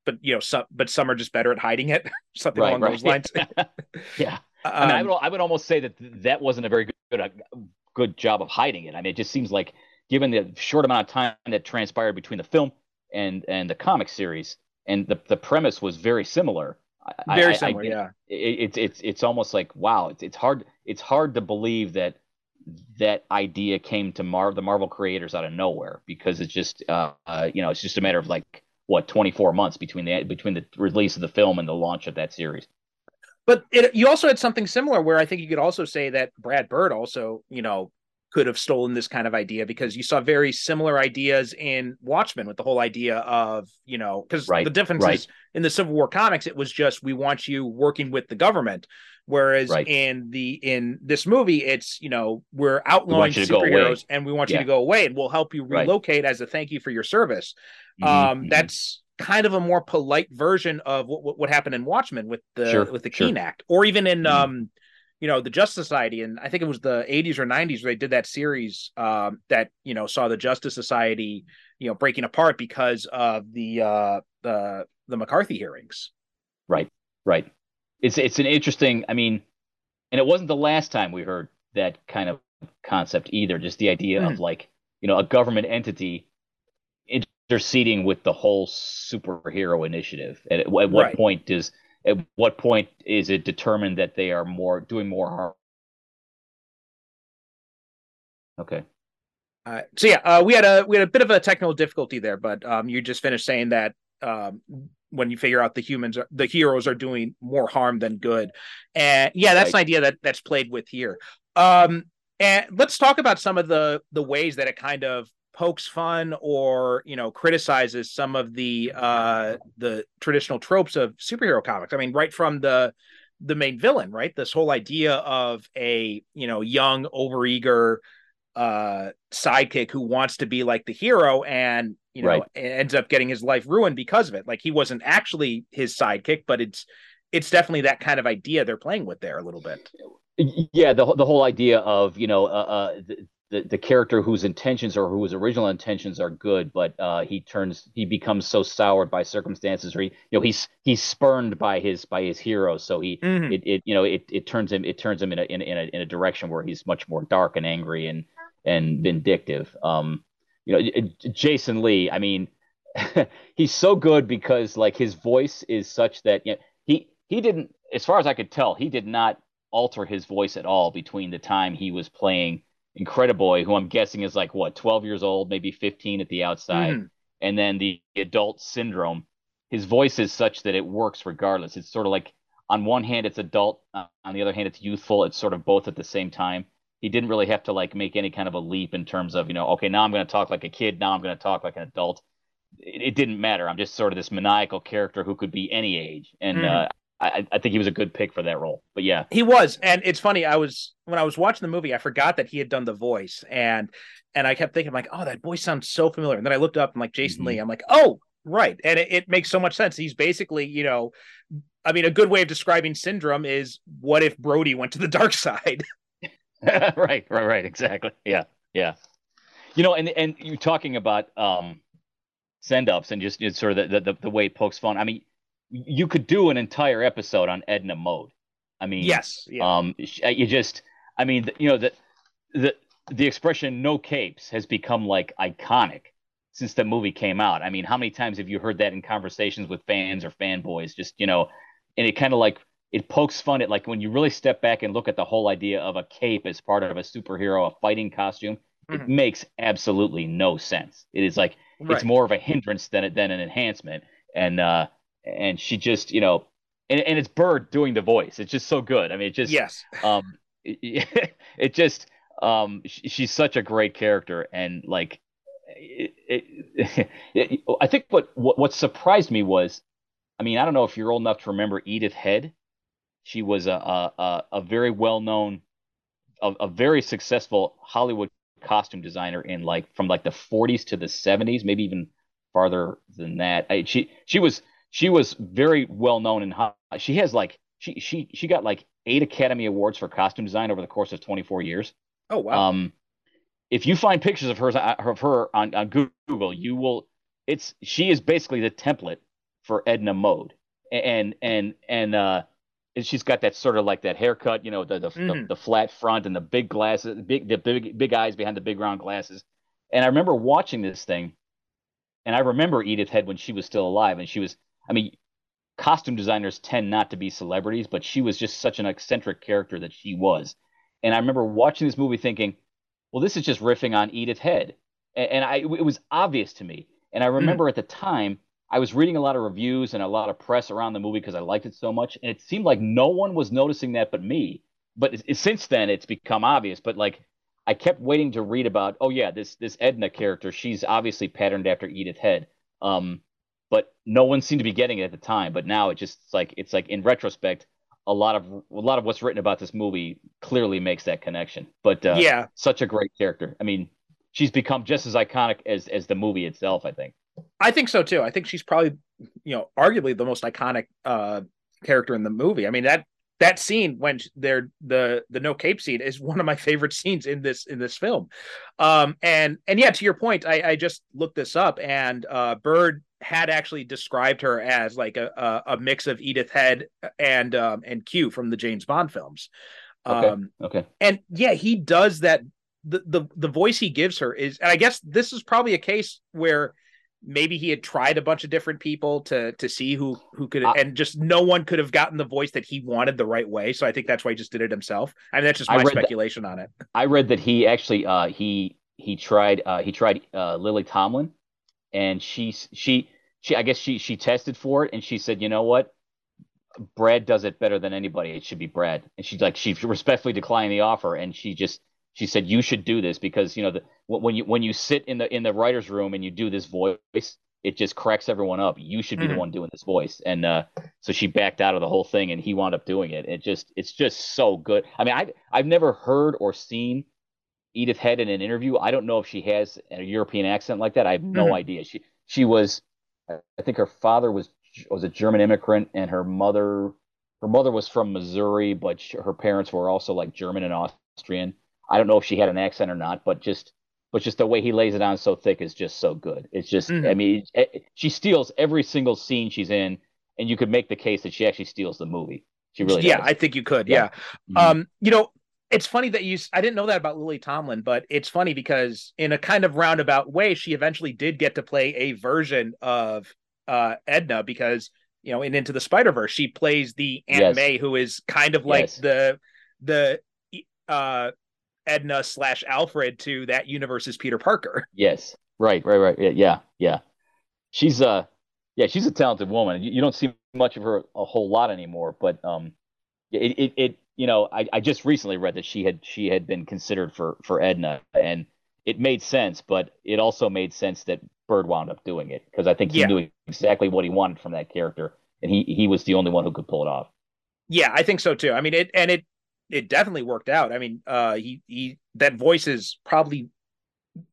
but you know some but some are just better at hiding it something right, along right. those lines. yeah um, I mean, I would, I would almost say that that wasn't a very good good, good job of hiding it. I mean, it just seems like given the short amount of time that transpired between the film and and the comic series and the the premise was very similar. Very I, similar I, I, yeah. It's it, it's it's almost like wow, it's it's hard it's hard to believe that that idea came to Mar- the Marvel creators out of nowhere, because it's just, uh, uh, you know, it's just a matter of like what twenty-four months between the between the release of the film and the launch of that series. But it, you also had something similar where I think you could also say that Brad Bird also, you know, could have stolen this kind of idea, because you saw very similar ideas in Watchmen with the whole idea of, you know, because right, the difference right. is in the Civil War comics, it was just we want you working with the government. Whereas right. in the in this movie, it's, you know, we're outlawing we superheroes and we want yeah. you to go away and we'll help you relocate right. as a thank you for your service. Mm-hmm. Um, that's kind of a more polite version of what, what happened in Watchmen with the sure. with the Keene sure. Act, or even in mm-hmm. um. you know, the Justice Society, and I think it was the eighties or nineties where they did that series um, that, you know, saw the Justice Society you know, breaking apart because of the uh, the the McCarthy hearings. Right, right. It's it's an interesting. I mean, and it wasn't the last time we heard that kind of concept either. Just the idea mm. of like, you know, a government entity interceding with the whole superhero initiative. At, at what right. point does at what point is it determined that they are more doing more harm? Okay. Uh, so yeah, uh, we had a we had a bit of a technical difficulty there, but um, you just finished saying that um, when you figure out the humans, are, the heroes are doing more harm than good, and yeah, that's right. an idea that that's played with here. Um, and let's talk about some of the the ways that it kind of pokes fun or you know criticizes some of the uh, the traditional tropes of superhero comics. I mean, right from the the main villain, right? This whole idea of a you know young, overeager. Uh, sidekick who wants to be like the hero and you know right. ends up getting his life ruined because of it. Like he wasn't actually his sidekick, but it's it's definitely that kind of idea they're playing with there a little bit. Yeah, the the whole idea of you know uh, uh, the, the the character whose intentions or whose original intentions are good, but uh, he turns he becomes so soured by circumstances, or he you know he's he's spurned by his by his hero, so he mm-hmm. it, it you know it it turns him it turns him in a in in a, in a direction where he's much more dark and angry and. and vindictive. Um, you know, Jason Lee, I mean, he's so good because like his voice is such that you know, he, he didn't, as far as I could tell, he did not alter his voice at all between the time he was playing Incrediboy, who I'm guessing is like what, twelve years old, maybe fifteen at the outside. Mm. And then the adult Syndrome, his voice is such that it works regardless. It's sort of like on one hand, it's adult. Uh, on the other hand, it's youthful. It's sort of both at the same time. He didn't really have to like make any kind of a leap in terms of, you know, okay, now I'm going to talk like a kid. Now I'm going to talk like an adult. It, it didn't matter. I'm just sort of this maniacal character who could be any age. And mm. uh, I, I think he was a good pick for that role. But yeah, he was. And it's funny. I was when I was watching the movie, I forgot that he had done the voice. And and I kept thinking like, oh, that voice sounds so familiar. And then I looked up and like Jason mm-hmm. Lee, I'm like, oh, right. And it, it makes so much sense. He's basically, you know, I mean, a good way of describing Syndrome is what if Brody went to the dark side? right, right, right. Exactly. Yeah, yeah. You know, and and you're talking about um, send-ups and just it's sort of the, the the way it pokes fun. I mean, you could do an entire episode on Edna Mode. I mean, yes. Yeah. Um, you just, I mean, you know, the the the expression "no capes" has become like iconic since the movie came out. I mean, how many times have you heard that in conversations with fans or fanboys? Just you know, and it kind of like. It pokes fun at like when you really step back and look at the whole idea of a cape as part of a superhero, a fighting costume, mm-hmm. it makes absolutely no sense. It is like, right. it's more of a hindrance than than an enhancement. And, uh, and she just, you know, and, and it's Bird doing the voice. It's just so good. I mean, it just, yes. um, it, it just, um, she, she's such a great character. And like, it, it, it, I think what, what, what surprised me was, I mean, I don't know if you're old enough to remember Edith Head. She was a a, a very well-known, a, a very successful Hollywood costume designer in like from like the forties to the seventies, maybe even farther than that. I, she she was she was very well-known in Hollywood. She has like she she she got like eight Academy Awards for costume design over the course of twenty-four years. Oh wow! Um, if you find pictures of her of her on, on Google, you will. It's she is basically the template for Edna Mode, and and and uh. And she's got that sort of like that haircut, you know, the the, mm-hmm. the the flat front and the big glasses, big the big big eyes behind the big round glasses. And I remember watching this thing, and I remember Edith Head when she was still alive, and she was, I mean, costume designers tend not to be celebrities, but she was just such an eccentric character that she was. And I remember watching this movie thinking, well, this is just riffing on Edith Head, and, and I it was obvious to me. And I remember mm-hmm. at the time. I was reading a lot of reviews and a lot of press around the movie because I liked it so much. And it seemed like no one was noticing that but me. But it, it, since then, it's become obvious. But like I kept waiting to read about, oh, yeah, this this Edna character, she's obviously patterned after Edith Head. Um, but no one seemed to be getting it at the time. But now it just it's like it's like in retrospect, a lot of a lot of what's written about this movie clearly makes that connection. But uh, yeah, such a great character. I mean, she's become just as iconic as as the movie itself, I think. I think so, too. I think she's probably, you know, arguably the most iconic uh, character in the movie. I mean, that that scene when they're the the no cape scene is one of my favorite scenes in this in this film. Um, and and yeah, to your point, I, I just looked this up, and uh, Bird had actually described her as like a a, a mix of Edith Head and um, and Q from the James Bond films. Okay. Um, okay. And yeah, he does that. The, the the voice he gives her is, and I guess this is probably a case where maybe he had tried a bunch of different people to to see who who could, I, and just no one could have gotten the voice that he wanted the right way. So I think that's why he just did it himself. I mean, that's just my speculation that, on it. I read that he actually uh, he he tried uh, he tried uh, Lily Tomlin, and she she she I guess she she tested for it, and she said, you know what, Brad does it better than anybody. It should be Brad, and she's like she respectfully declined the offer, and she just. She said, "You should do this because you know the, when you when you sit in the in the writer's room and you do this voice, it just cracks everyone up. You should be mm-hmm. the one doing this voice." And uh, so she backed out of the whole thing, and he wound up doing it. It just it's just so good. I mean, I I've never heard or seen Edith Head in an interview. I don't know if she has a European accent like that. I have no mm-hmm. idea. She she was, I think her father was was a German immigrant, and her mother her mother was from Missouri, but she, her parents were also like German and Austrian. I don't know if she had an accent or not, but just but just the way he lays it on so thick is just so good. It's just, mm-hmm. I mean, it, it, she steals every single scene she's in, and you could make the case that she actually steals the movie. She really yeah, does. I think you could, yeah. yeah. Mm-hmm. Um, you know, it's funny that you, I didn't know that about Lily Tomlin, but it's funny because in a kind of roundabout way, she eventually did get to play a version of uh, Edna because, you know, in Into the Spider-Verse, she plays the Aunt yes. May, who is kind of like yes. the, the, uh, Edna slash Alfred to that universe's Peter Parker. Yes. Right. Right. Right. Yeah. Yeah. She's uh yeah, she's a talented woman. You, you don't see much of her a whole lot anymore, but um, it, it, it you know, I, I just recently read that she had she had been considered for for Edna, and it made sense, but it also made sense that Bird wound up doing it because I think he yeah. knew exactly what he wanted from that character, and he he was the only one who could pull it off. Yeah, I think so too. I mean, it and it. It definitely worked out. I mean, uh, he he. That voice is probably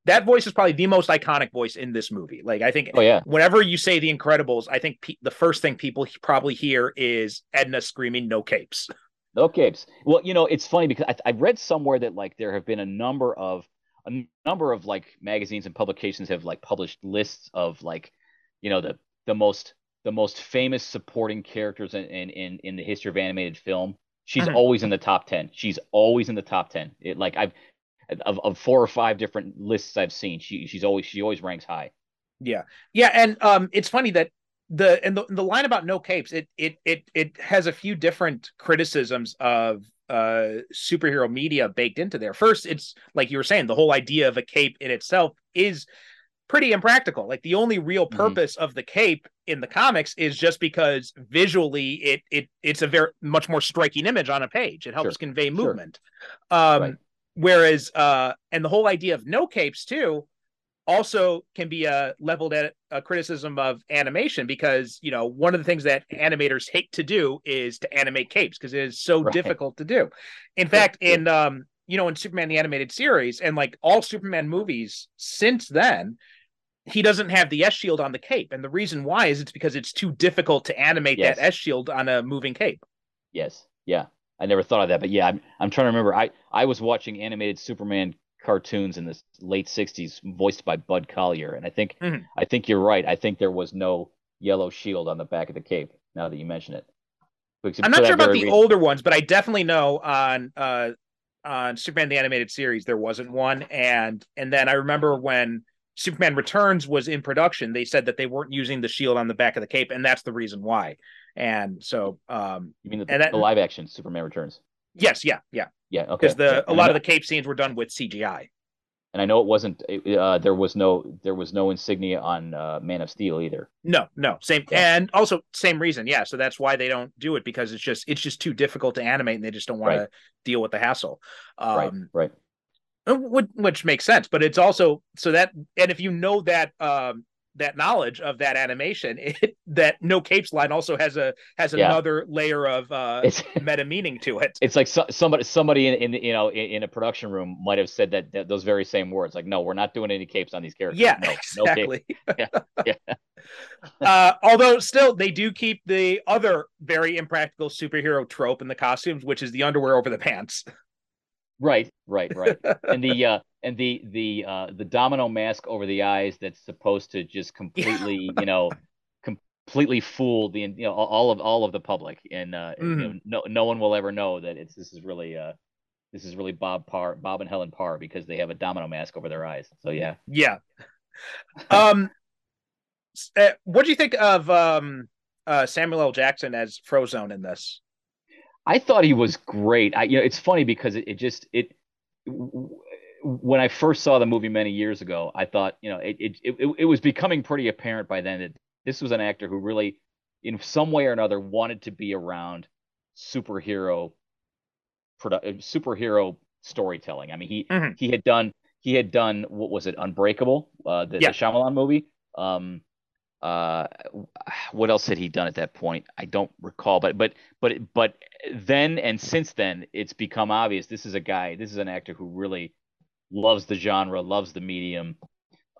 that voice is probably the most iconic voice in this movie. Like, I think, oh, yeah. whenever you say The Incredibles, I think pe- the first thing people probably hear is Edna screaming, "No capes, no capes." Well, you know, it's funny because I, I read somewhere that like there have been a number of a number of like magazines and publications have like published lists of like, you know, the the most the most famous supporting characters in in in, in the history of animated film. She's mm-hmm. always in the top ten. She's always in the top ten. It, like I've of, of four or five different lists I've seen. She she's always she always ranks high. Yeah, yeah, and um, it's funny that the and the, the line about no capes. It it it it has a few different criticisms of uh superhero media baked into there. First, it's like you were saying, the whole idea of a cape in itself is pretty impractical. Like the only real purpose mm-hmm. of the cape in the comics is just because visually it it it's a very much more striking image on a page. It helps sure. convey movement. Sure. Um, right. Whereas uh, and the whole idea of no capes too also can be uh, leveled at a criticism of animation because, you know, one of the things that animators hate to do is to animate capes because it is so right. difficult to do. In fact, yeah. in um, you know, in Superman the Animated Series and like all Superman movies since then, he doesn't have the S shield on the cape. And the reason why is it's because it's too difficult to animate yes. that S shield on a moving cape. Yes. Yeah. I never thought of that, but yeah, I'm, I'm trying to remember. I, I was watching animated Superman cartoons in the late sixties voiced by Bud Collier. And I think, mm-hmm. I think you're right. I think there was no yellow shield on the back of the cape. Now that you mention it, I'm not sure about the reason. older ones, but I definitely know on, uh, on Superman, the Animated Series, there wasn't one. And, and then I remember when Superman Returns was in production, they said that they weren't using the shield on the back of the cape, and that's the reason why. And so, um, you mean the, that, the live action Superman Returns? Yes, yeah, yeah, yeah. Okay, because the yeah. a lot of the cape scenes were done with C G I. And I know it wasn't. Uh, there was no there was no insignia on uh, Man of Steel either. No, no, same, yeah. and also same reason. Yeah, so that's why they don't do it because it's just it's just too difficult to animate, and they just don't want right. to deal with the hassle. Um, right, right. Which makes sense, but it's also so that, and if you know that um, that knowledge of that animation, it, that no capes line also has a has yeah. another layer of uh, meta meaning to it. It's like so, somebody somebody in, in you know in, in a production room might have said that, that those very same words. Like, no, we're not doing any capes on these characters. Yeah, no, exactly. No capes. Yeah, yeah. Uh, although still, they do keep the other very impractical superhero trope in the costumes, which is the underwear over the pants. Right, right, right. And the uh, and the the uh, the domino mask over the eyes that's supposed to just completely, you know, completely fool the you know all of all of the public, and uh, mm-hmm. you know, no no one will ever know that it's this is really uh this is really Bob Parr Bob and Helen Parr, because they have a domino mask over their eyes. So yeah, yeah. Um, uh, what do you think of um uh, Samuel L. Jackson as Frozone in this? I thought he was great. I, you know, it's funny because it, it just it. W- when I first saw the movie many years ago, I thought, you know, it it, it it was becoming pretty apparent by then that this was an actor who really, in some way or another, wanted to be around superhero, produ- superhero storytelling. I mean, he mm-hmm. he had done he had done what was it, Unbreakable, uh, the, yeah. the Shyamalan movie. Um, Uh, what else had he done at that point? I don't recall, but but but but then and since then, it's become obvious this is a guy, this is an actor who really loves the genre, loves the medium.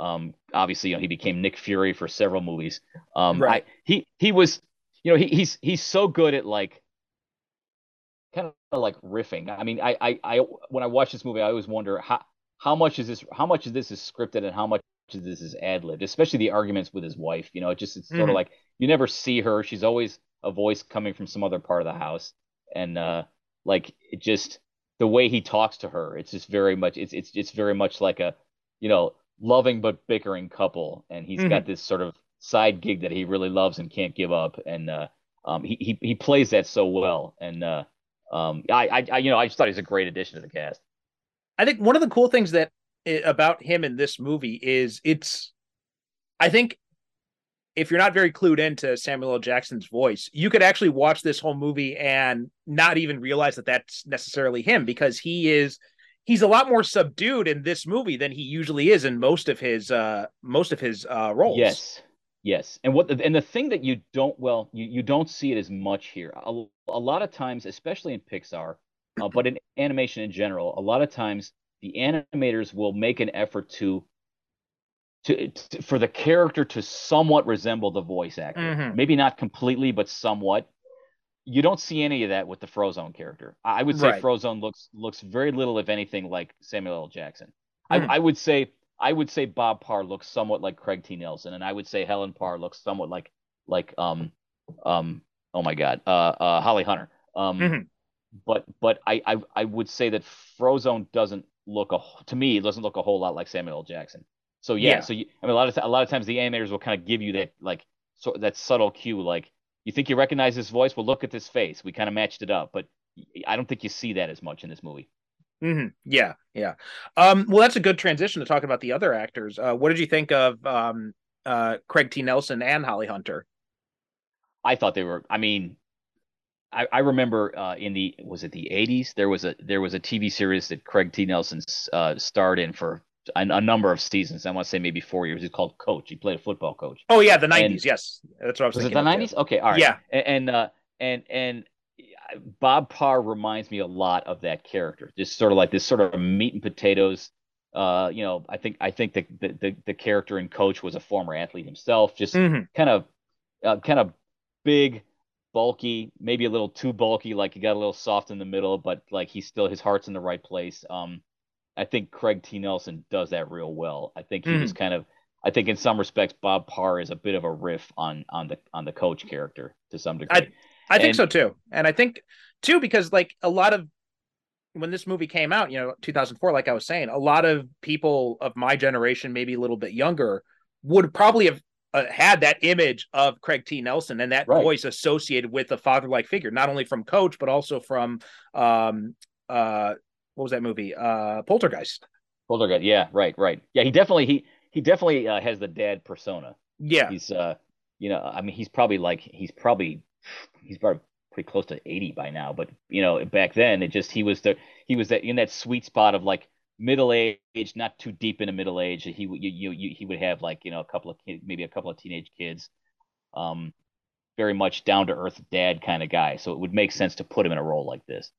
Um, obviously, you know, he became Nick Fury for several movies. Um, right. I, he he was, you know, he he's he's so good at like kind of like riffing. I mean, I I I when I watch this movie, I always wonder how how much is this how much of this is scripted and how much this is ad-libbed, especially the arguments with his wife. You know, it just it's mm-hmm. sort of like you never see her. She's always a voice coming from some other part of the house, and uh, like it just the way he talks to her, it's just very much it's it's it's very much like a you know loving but bickering couple, and he's mm-hmm. got this sort of side gig that he really loves and can't give up, and uh, um, he he he plays that so well, and uh, um, I I you know I just thought he's a great addition to the cast. I think one of the cool things that. about him in this movie is it's I think if you're not very clued into Samuel L. Jackson's voice, you could actually watch this whole movie and not even realize that that's necessarily him, because he is he's a lot more subdued in this movie than he usually is in most of his uh most of his uh roles. Yes. Yes. And what and the thing that you don't well you, you don't see it as much here. A, a lot of times, especially in Pixar, uh, but in animation in general, a lot of times the animators will make an effort to, to, to, for the character to somewhat resemble the voice actor. Mm-hmm. Maybe not completely, but somewhat. You don't see any of that with the Frozone character. I would say right. Frozone looks looks very little, if anything, like Samuel L. Jackson. Mm. I, I would say I would say Bob Parr looks somewhat like Craig T. Nelson, and I would say Helen Parr looks somewhat like like um um oh my god uh, uh Holly Hunter. Um, mm-hmm. But but I, I I would say that Frozone doesn't. look a, to me it doesn't look a whole lot like Samuel L. Jackson. So yeah, yeah. so you, I mean a lot of a lot of times the animators will kind of give you that like sort that subtle cue, like you think you recognize this voice, well look at this face. We kind of matched it up, but I don't think you see that as much in this movie. Mm-hmm. Yeah, yeah. Um, well, that's a good transition to talking about the other actors. Uh, what did you think of um, uh, Craig T. Nelson and Holly Hunter? I thought they were. I mean. I, I remember uh, in the was it the eighties there was a there was a T V series that Craig T. Nelson uh, starred in for a, a number of seasons. I want to say maybe four years. It's called Coach. He played a football coach. Oh yeah, the nineties. Yes, that's what I was, was thinking. Was it the nineties? Okay, all right. Yeah, and and, uh, and and Bob Parr reminds me a lot of that character. Just sort of like this sort of meat and potatoes. Uh, you know, I think I think the the the, the character in Coach was a former athlete himself. Just mm-hmm. kind of uh, kind of big. bulky, maybe a little too bulky, like he got a little soft in the middle, but like he's still his heart's in the right place. Um, I think Craig T. Nelson does that real well. I think he mm. was kind of, I think in some respects, Bob Parr is a bit of a riff on on the on the coach character to some degree. I, I and, think so too, and I think too because like a lot of when this movie came out, you know, two thousand four, like I was saying, a lot of people of my generation, maybe a little bit younger, would probably have. Uh, had that image of Craig T. Nelson and that right. voice associated with a father-like figure, not only from Coach, but also from, um, uh, what was that movie? Uh, Poltergeist. Poltergeist. Yeah. Right. Right. Yeah. He definitely, he, he definitely uh, has the dad persona. Yeah. He's, uh, you know, I mean, he's probably like, he's probably, he's probably pretty close to eighty by now, but you know, back then it just, he was the, he was that in that sweet spot of like, middle age, not too deep into middle age. He would, you, you, he would have like, you know, a couple of kids, maybe a couple of teenage kids, um, very much down to earth dad kind of guy. So it would make sense to put him in a role like this.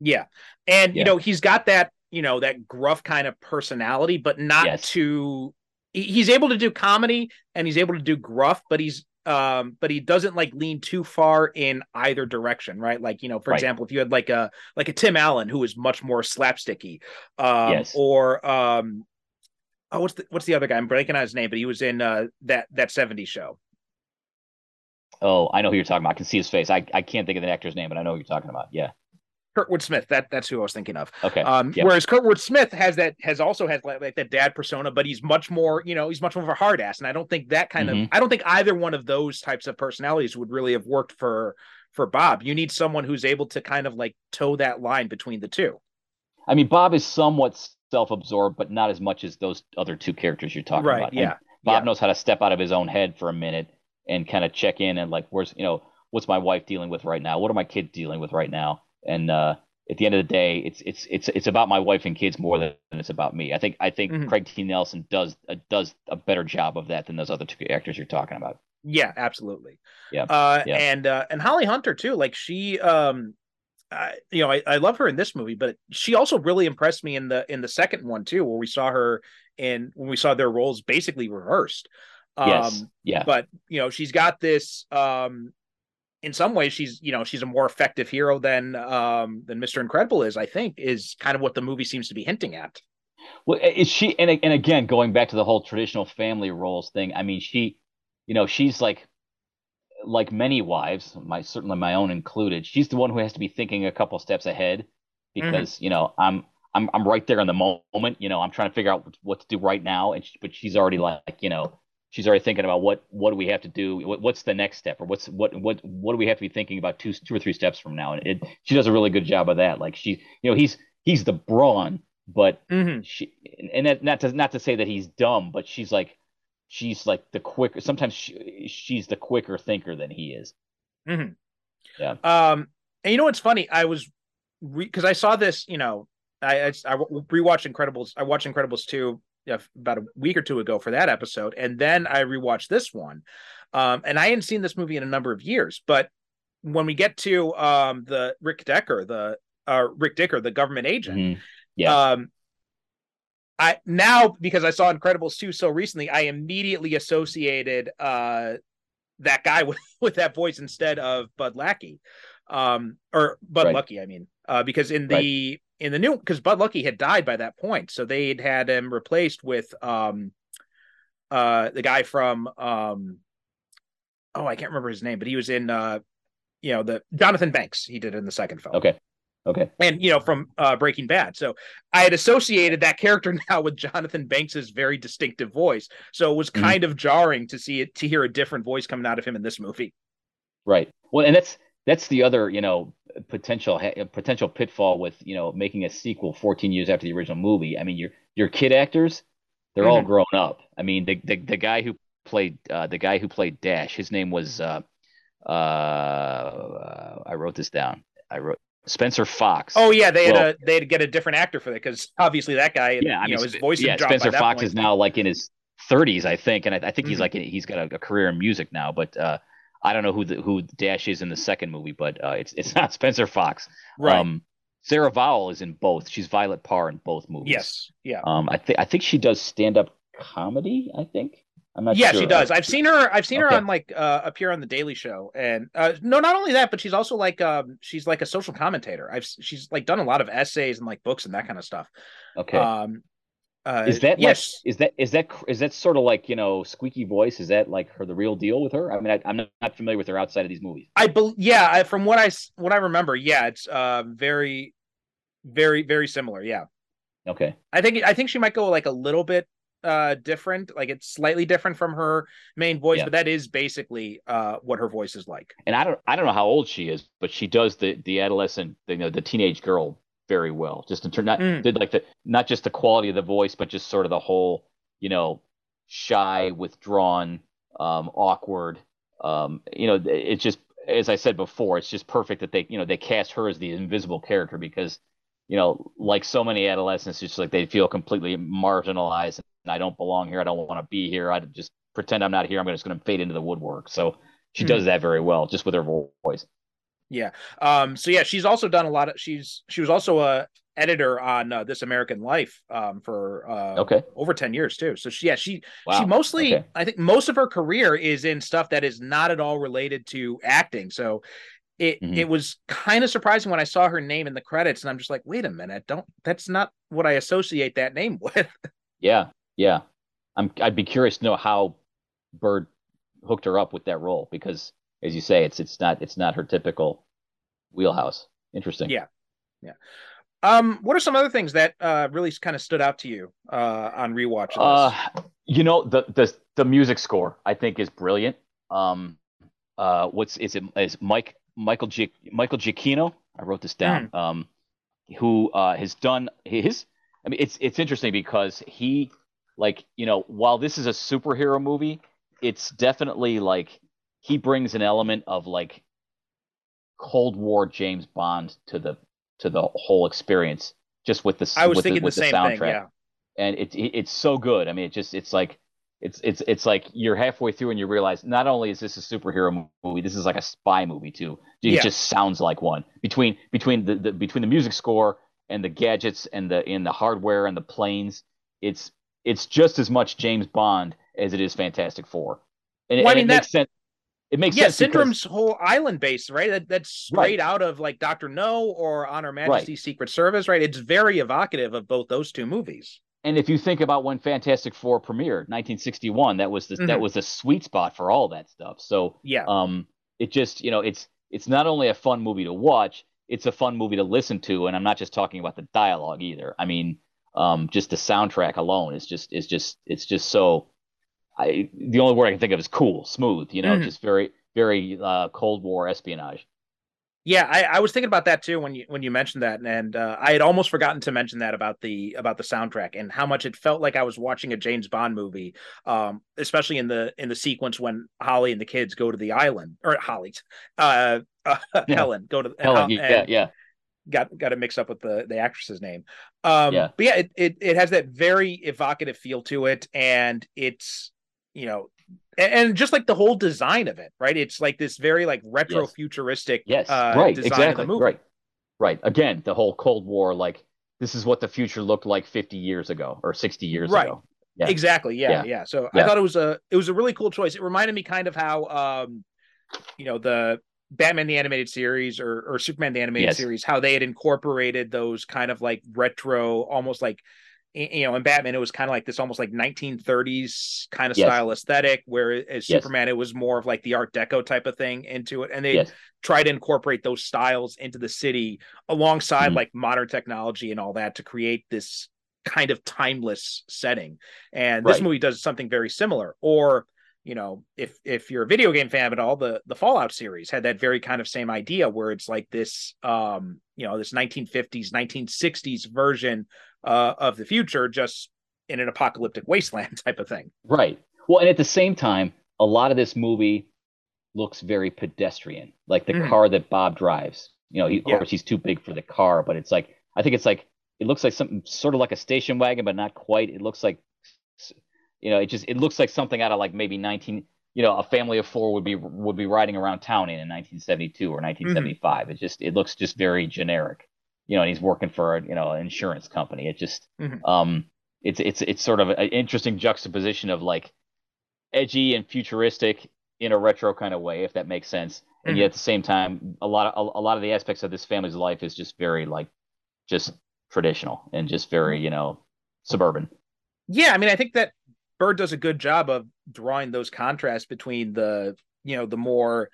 Yeah. And, yeah. you know, he's got that, you know, that gruff kind of personality, but not yes. too, he's able to do comedy and he's able to do gruff, but he's, Um, but he doesn't like lean too far in either direction, right? Like, you know, for right. example, if you had like a like a Tim Allen who is much more slapsticky, um, yes. or um, oh, what's the what's the other guy? I'm blanking on his name, but he was in uh, that that seventies show. Oh, I know who you're talking about. I can see his face. I I can't think of the actor's name, but I know who you're talking about. Yeah, Kurtwood Smith. That that's who I was thinking of. Okay. Um, yep. Whereas Kurtwood Smith has that has also has like, like that dad persona, but he's much more, you know, he's much more of a hard ass. And I don't think that kind mm-hmm. of I don't think either one of those types of personalities would really have worked for for Bob. You need someone who's able to kind of like toe that line between the two. I mean, Bob is somewhat self-absorbed, but not as much as those other two characters you're talking right, about. Yeah. And Bob yeah. knows how to step out of his own head for a minute and kind of check in and like, where's, you know, what's my wife dealing with right now? What are my kids dealing with right now? And uh, at the end of the day, it's it's it's it's about my wife and kids more than it's about me. I think I think mm-hmm. Craig T. Nelson does uh, does a better job of that than those other two actors you're talking about. Yeah, absolutely. Yeah, uh, yeah. and uh, and Holly Hunter too. Like she, um, I, you know, I, I love her in this movie, but she also really impressed me in the in the second one too, where we saw her and when we saw their roles basically reversed. Um, yes. Yeah. But you know, she's got this. Um, In some ways, she's you know she's a more effective hero than um, than Mister Incredible is. I think is kind of what the movie seems to be hinting at. Well, is she? And and again, going back to the whole traditional family roles thing. I mean, she, you know, she's like like many wives, my certainly my own included. She's the one who has to be thinking a couple steps ahead because mm-hmm. you know I'm I'm I'm right there in the moment. You know, I'm trying to figure out what to do right now, and she, but she's already like you know. She's already thinking about what what do we have to do? What, what's the next step, or what's what what what do we have to be thinking about two two or three steps from now? And it, she does a really good job of that. Like she, you know, he's he's the brawn, but mm-hmm. she and that, not to not to say that he's dumb, but she's like she's like the quicker. Sometimes she, she's the quicker thinker than he is. Mm-hmm. Yeah. Um. And you know what's funny? I was because re- I saw this. You know, I I, I rewatched Incredibles. I watched Incredibles two. About a week or two ago for that episode. And then I rewatched this one. Um, and I hadn't seen this movie in a number of years, but when we get to um, the Rick Decker, the uh, Rick Dicker, the government agent, mm-hmm. yeah. um, I now, because I saw Incredibles two so recently, I immediately associated uh, that guy with, with that voice instead of Bud Lackey um, or Bud right. Lucky. I mean, uh, because in the, right. In the new, because Bud Lucky had died by that point, so they'd had him replaced with um, uh, the guy from um, oh, I can't remember his name, but he was in uh, you know, the Jonathan Banks. He did it in the second film. Okay, okay, and you know from uh, Breaking Bad. So I had associated that character now with Jonathan Banks's very distinctive voice. So it was kind mm-hmm. of jarring to see it to hear a different voice coming out of him in this movie. Right. Well, and that's. That's the other, you know, potential potential pitfall with, you know, making a sequel fourteen years after the original movie. I mean, your your kid actors, they're mm-hmm. all grown up. I mean, the the, the guy who played uh, the guy who played Dash, his name was uh, uh, I wrote this down. I wrote Spencer Fox. Oh yeah, they had well, a, they had to get a different actor for that because obviously that guy, yeah, you I mean, know, his voice. Yeah, dropped Spencer by that Fox point. Is now like in his thirties, I think, and I, I think mm-hmm. he's like in, he's got a, a career in music now, but. Uh, I don't know who the, who Dash is in the second movie, but uh, it's it's not Spencer Fox. Right. Um, Sarah Vowell is in both. She's Violet Parr in both movies. Yes. Yeah. Um, I think I think she does stand up comedy. I think I'm not. Yeah, sure. she does. I- I've seen her. I've seen okay. her on like uh, appear on The Daily Show, and uh, no, not only that, but she's also like um, she's like a social commentator. I've she's like done a lot of essays and like books and that kind of stuff. Okay. Um, uh, is that yes? Like, is that is that is that sort of like you know squeaky voice? Is that like her the real deal with her? I mean, I, I'm not, not familiar with her outside of these movies. I be, yeah, I, from what I what I remember, yeah, it's uh, very, very, very similar. Yeah. Okay. I think I think she might go like a little bit uh, different, like it's slightly different from her main voice, yeah. but that is basically uh, what her voice is like. And I don't I don't know how old she is, but she does the the adolescent, you know, the teenage girl. Very well, just in terms not mm. did like the not just the quality of the voice, but just sort of the whole, you know, shy, withdrawn, um, awkward. Um, you know, it's just as I said before, it's just perfect that they, you know, they cast her as the invisible character because you know, like so many adolescents, it's just like they feel completely marginalized and I don't belong here. I don't want to be here. I just pretend I'm not here. I'm just going to fade into the woodwork. So she mm-hmm. does that very well, just with her voice. Yeah. Um, so yeah, she's also done a lot of, she's, she was also a editor on uh, This American Life um, for uh, okay. over ten years too. So she, yeah, she, wow. she mostly, okay. I think most of her career is in stuff that is not at all related to acting. So it, mm-hmm. it was kind of surprising when I saw her name in the credits and I'm just like, wait a minute, don't, that's not what I associate that name with. Yeah. Yeah. I'm, I'd be curious to know how Bird hooked her up with that role, because as you say, it's it's not it's not her typical wheelhouse. Interesting. Yeah, yeah. Um, what are some other things that uh, really kind of stood out to you uh, on rewatch? Uh, you know, the the the music score I think is brilliant. Um, uh, what's is it is Mike Michael G, Michael Giacchino? I wrote this down. Mm. Um, who uh, has done his? I mean, it's it's interesting because he like you know while this is a superhero movie, it's definitely like. He brings an element of like Cold War James Bond to the to the whole experience, just with the I was with thinking the, with the, the same soundtrack, thing, yeah. And it's it, it's so good. I mean, it just it's like it's it's it's like you're halfway through and you realize not only is this a superhero movie, this is like a spy movie too. It yeah. just sounds like one between between the, the between the music score and the gadgets and the in the hardware and the planes. It's it's just as much James Bond as it is Fantastic Four, and, well, and I mean, it makes that- sense. It makes yeah, sense. Yeah, Syndrome's because, whole island base, right? That, that's straight right. out of like Doctor No or On Her Majesty's right. Secret Service, right? It's very evocative of both those two movies. And if you think about when Fantastic Four premiered, nineteen sixty-one, that was the mm-hmm. that was the sweet spot for all that stuff. So yeah, um, it just you know it's it's not only a fun movie to watch, it's a fun movie to listen to, and I'm not just talking about the dialogue either. I mean, um, just the soundtrack alone is just is just it's just so. I, the only word I can think of is cool, smooth, you know, mm-hmm. just very, very uh, Cold War espionage. Yeah, I, I was thinking about that, too, when you when you mentioned that. And, and uh, I had almost forgotten to mention that about the about the soundtrack and how much it felt like I was watching a James Bond movie, um, especially in the in the sequence when Holly and the kids go to the island or Holly, uh, uh, yeah. Helen, go to Helen. Uh, yeah, and, yeah. Got got it mixed up with the, the actress's name. Um, yeah. But, yeah, it, it, it has that very evocative feel to it. And it's. You know, and just like the whole design of it, right? It's like this very like retro yes. futuristic yes. Uh, right. design exactly. of the movie. Right, right. Again, the whole Cold War, like this is what the future looked like fifty years ago or sixty years right. ago. Yeah. Exactly. Yeah, yeah. yeah. So yeah. I thought it was a it was a really cool choice. It reminded me kind of how, um, you know, the Batman the Animated Series or, or Superman the Animated yes. Series, how they had incorporated those kind of like retro, almost like, you know, in Batman, it was kind of like this almost like nineteen thirties kind of yes. style aesthetic, whereas yes. Superman, it was more of like the Art Deco type of thing into it. And they yes. try to incorporate those styles into the city alongside mm-hmm. like modern technology and all that to create this kind of timeless setting. And right. this movie does something very similar. Or, you know, if if you're a video game fan at all, the, the Fallout series had that very kind of same idea where it's like this, um, you know, this nineteen fifties, nineteen sixties version Uh, of the future, just in an apocalyptic wasteland type of thing. Right. Well, and at the same time, a lot of this movie looks very pedestrian, like the mm. car that Bob drives. You know, he, yeah. of course, he's too big for the car, but it's like, I think it's like, it looks like something sort of like a station wagon, but not quite. It looks like, you know, it just, it looks like something out of like maybe nineteen, you know, a family of four would be, would be riding around town in nineteen seventy-two or nineteen seventy-five. Mm-hmm. It just, it looks just very generic. You know, and he's working for, you know, an insurance company. It just mm-hmm. um, it's it's it's sort of an interesting juxtaposition of like edgy and futuristic in a retro kind of way, if that makes sense. Mm-hmm. And yet at the same time, a lot of a, a lot of the aspects of this family's life is just very like just traditional and just very, you know, suburban. Yeah, I mean, I think that Bird does a good job of drawing those contrasts between the, you know, the more.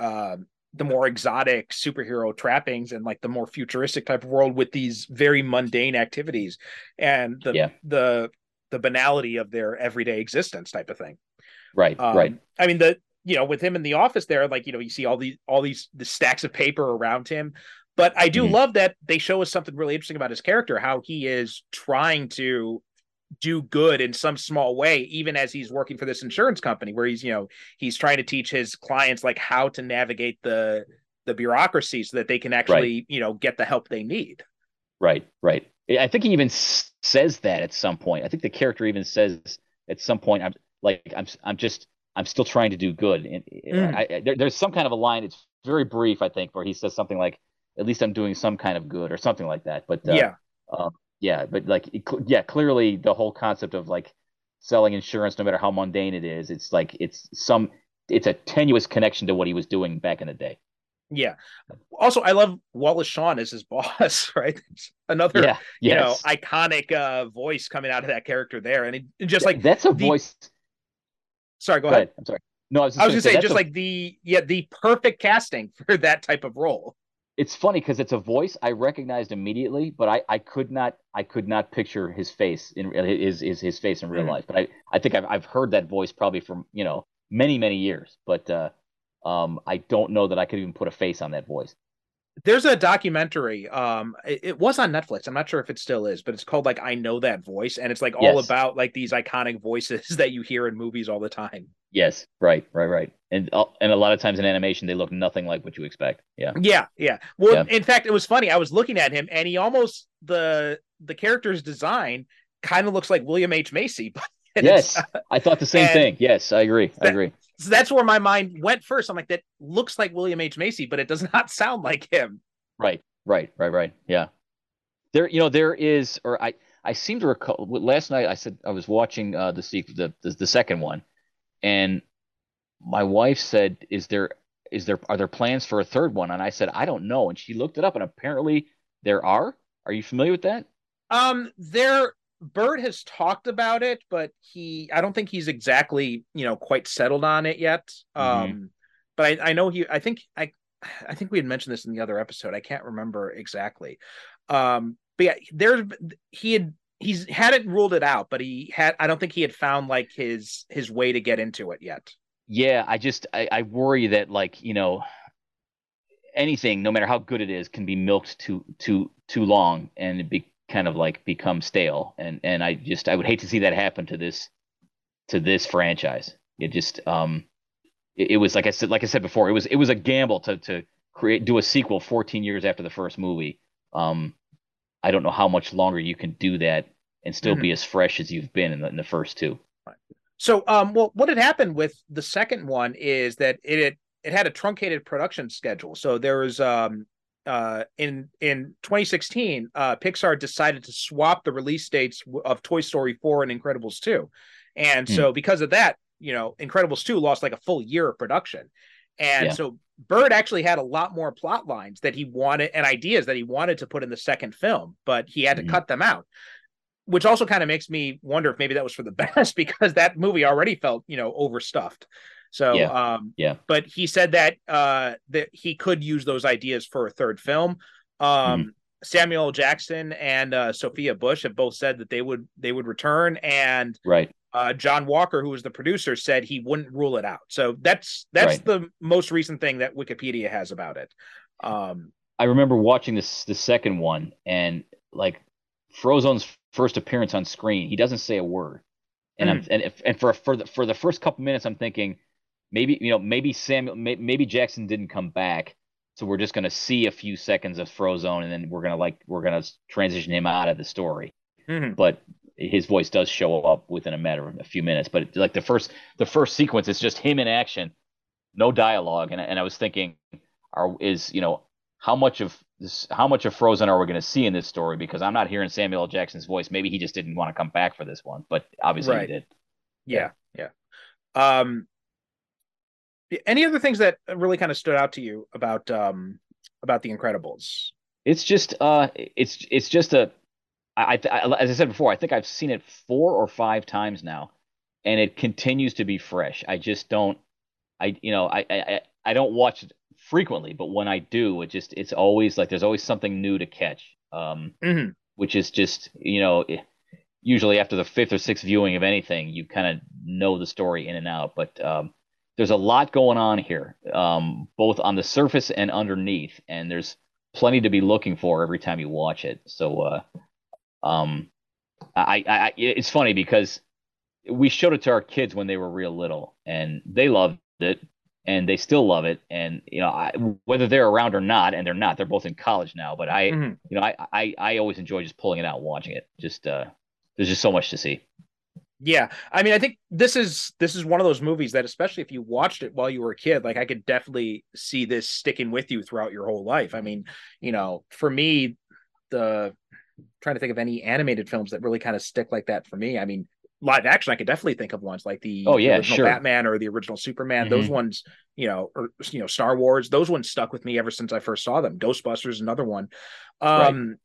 Uh, the more exotic superhero trappings and like the more futuristic type of world with these very mundane activities and the, yeah. the, the banality of their everyday existence type of thing. Right. Um, right. I mean, the, you know, with him in the office there, like, you know, you see all these, all these, the stacks of paper around him, but I do mm-hmm. love that they show us something really interesting about his character, how he is trying to do good in some small way, even as he's working for this insurance company where he's, you know, he's trying to teach his clients like how to navigate the the bureaucracy so that they can actually, right. you know, get the help they need. Right, right. I think he even says that at some point. I think the character even says at some point, I'm like, I'm, I'm just, I'm still trying to do good. And mm. I, I, there, there's some kind of a line. It's very brief, I think, where he says something like, at least I'm doing some kind of good or something like that. But uh, yeah, um, yeah, but like, it, yeah, clearly the whole concept of like selling insurance, no matter how mundane it is, it's like, it's some, it's a tenuous connection to what he was doing back in the day. Yeah. Also, I love Wallace Shawn as his boss, right? Another, yeah, yes. you know, iconic uh, voice coming out of that character there. And it, just like that's a the... voice. Sorry, go, go ahead. ahead. I'm sorry. No, I was just I was gonna say, say just a... like the, yeah, the perfect casting for that type of role. It's funny because it's a voice I recognized immediately, but I, I could not I could not picture his face in his his, his face in real mm-hmm. life. But I, I think I've I've heard that voice probably for, you know, many many years. But uh, um, I don't know that I could even put a face on that voice. There's a documentary. Um, it, it was on Netflix. I'm not sure if it still is, but it's called like I Know That Voice, and it's like all yes. about like these iconic voices that you hear in movies all the time. Yes, right, right, right. And uh, and a lot of times in animation, they look nothing like what you expect. Yeah, yeah, yeah. Well, yeah. in fact, it was funny. I was looking at him, and he almost the the character's design kind of looks like William H. Macy. But yes, uh, I thought the same thing. Yes, I agree. That, I agree. So that's where my mind went first. I'm like, that looks like William H. Macy, but it does not sound like him. Right, right, right, right. Yeah. There, you know, there is, or I, I seem to recall last night. I said I was watching uh, the sequel, the, the the second one. And my wife said, is there is there are there plans for a third one? And I said, I don't know. And she looked it up, and apparently there are. Are you familiar with that? Um, there Bird has talked about it, but he I don't think he's exactly, you know, quite settled on it yet. Mm-hmm. Um, but I, I know he I think I I think we had mentioned this in the other episode. I can't remember exactly. Um, but yeah, there's he had He's hadn't ruled it out, but he had. I don't think he had found like his his way to get into it yet. Yeah, I just I, I worry that like you know anything, no matter how good it is, can be milked too too too long and it be kind of like become stale. And and I just I would hate to see that happen to this to this franchise. It just um it, it was like I said like I said before it was it was a gamble to to create do a sequel fourteen years after the first movie. Um, I don't know how much longer you can do that and still mm-hmm. be as fresh as you've been in the, in the first two. So, um, well, what had happened with the second one is that it, it, it had a truncated production schedule. So there was, um, uh, in, in twenty sixteen, uh, Pixar decided to swap the release dates of Toy Story four and Incredibles two. And mm. so because of that, you know, Incredibles two lost like a full year of production. And yeah. so Bird actually had a lot more plot lines that he wanted and ideas that he wanted to put in the second film, but he had to mm-hmm. cut them out, which also kind of makes me wonder if maybe that was for the best because that movie already felt, you know, overstuffed. So, yeah. Um, yeah. But he said that uh, that he could use those ideas for a third film. Um, mm-hmm. Samuel L. Jackson and uh, Sophia Bush have both said that they would they would return, and right. Uh, John Walker, who was the producer, said he wouldn't rule it out. So that's that's right. the most recent thing that Wikipedia has about it. Um, I remember watching this the second one, and like Frozone's first appearance on screen, he doesn't say a word, and mm-hmm. I'm and if, and for a, for the for the first couple minutes, I'm thinking maybe you know maybe Samuel may, maybe Jackson didn't come back, so we're just gonna see a few seconds of Frozone, and then we're gonna like we're gonna transition him out of the story, mm-hmm. but. His voice does show up within a matter of a few minutes, but it, like the first, the first sequence is just him in action, no dialogue. And and I was thinking, are is you know how much of this, how much of Frozone are we going to see in this story? Because I'm not hearing Samuel L. Jackson's voice. Maybe he just didn't want to come back for this one, but obviously right. he did. Yeah, yeah. Um, any other things that really kind of stood out to you about um about The Incredibles? It's just uh, it's it's just a. I, I, as I said before, I think I've seen it four or five times now, and it continues to be fresh. I just don't, I you know, I I, I don't watch it frequently, but when I do, it just it's always like there's always something new to catch, um, mm-hmm. which is just you know, usually after the fifth or sixth viewing of anything, you kind of know the story in and out. But um, there's a lot going on here, um, both on the surface and underneath, and there's plenty to be looking for every time you watch it. So. Uh, Um, I, I, it's funny because we showed it to our kids when they were real little and they loved it. and they still love it. And, you know, I, whether they're around or not, and they're not, they're both in college now, but I, mm-hmm. you know, I, I, I always enjoy just pulling it out and watching it. Just, uh, there's just so much to see. Yeah. I mean, I think this is, this is one of those movies that, especially if you watched it while you were a kid, like I could definitely see this sticking with you throughout your whole life. I mean, you know, for me, the I'm trying to think of any animated films that really kind of stick like that for me. I mean, live action, I could definitely think of ones like the, oh, yeah, original sure. Batman or the original Superman. Mm-hmm. Those ones, you know, or, you know, Star Wars, those ones stuck with me ever since I first saw them. Ghostbusters, another one. Um, right. In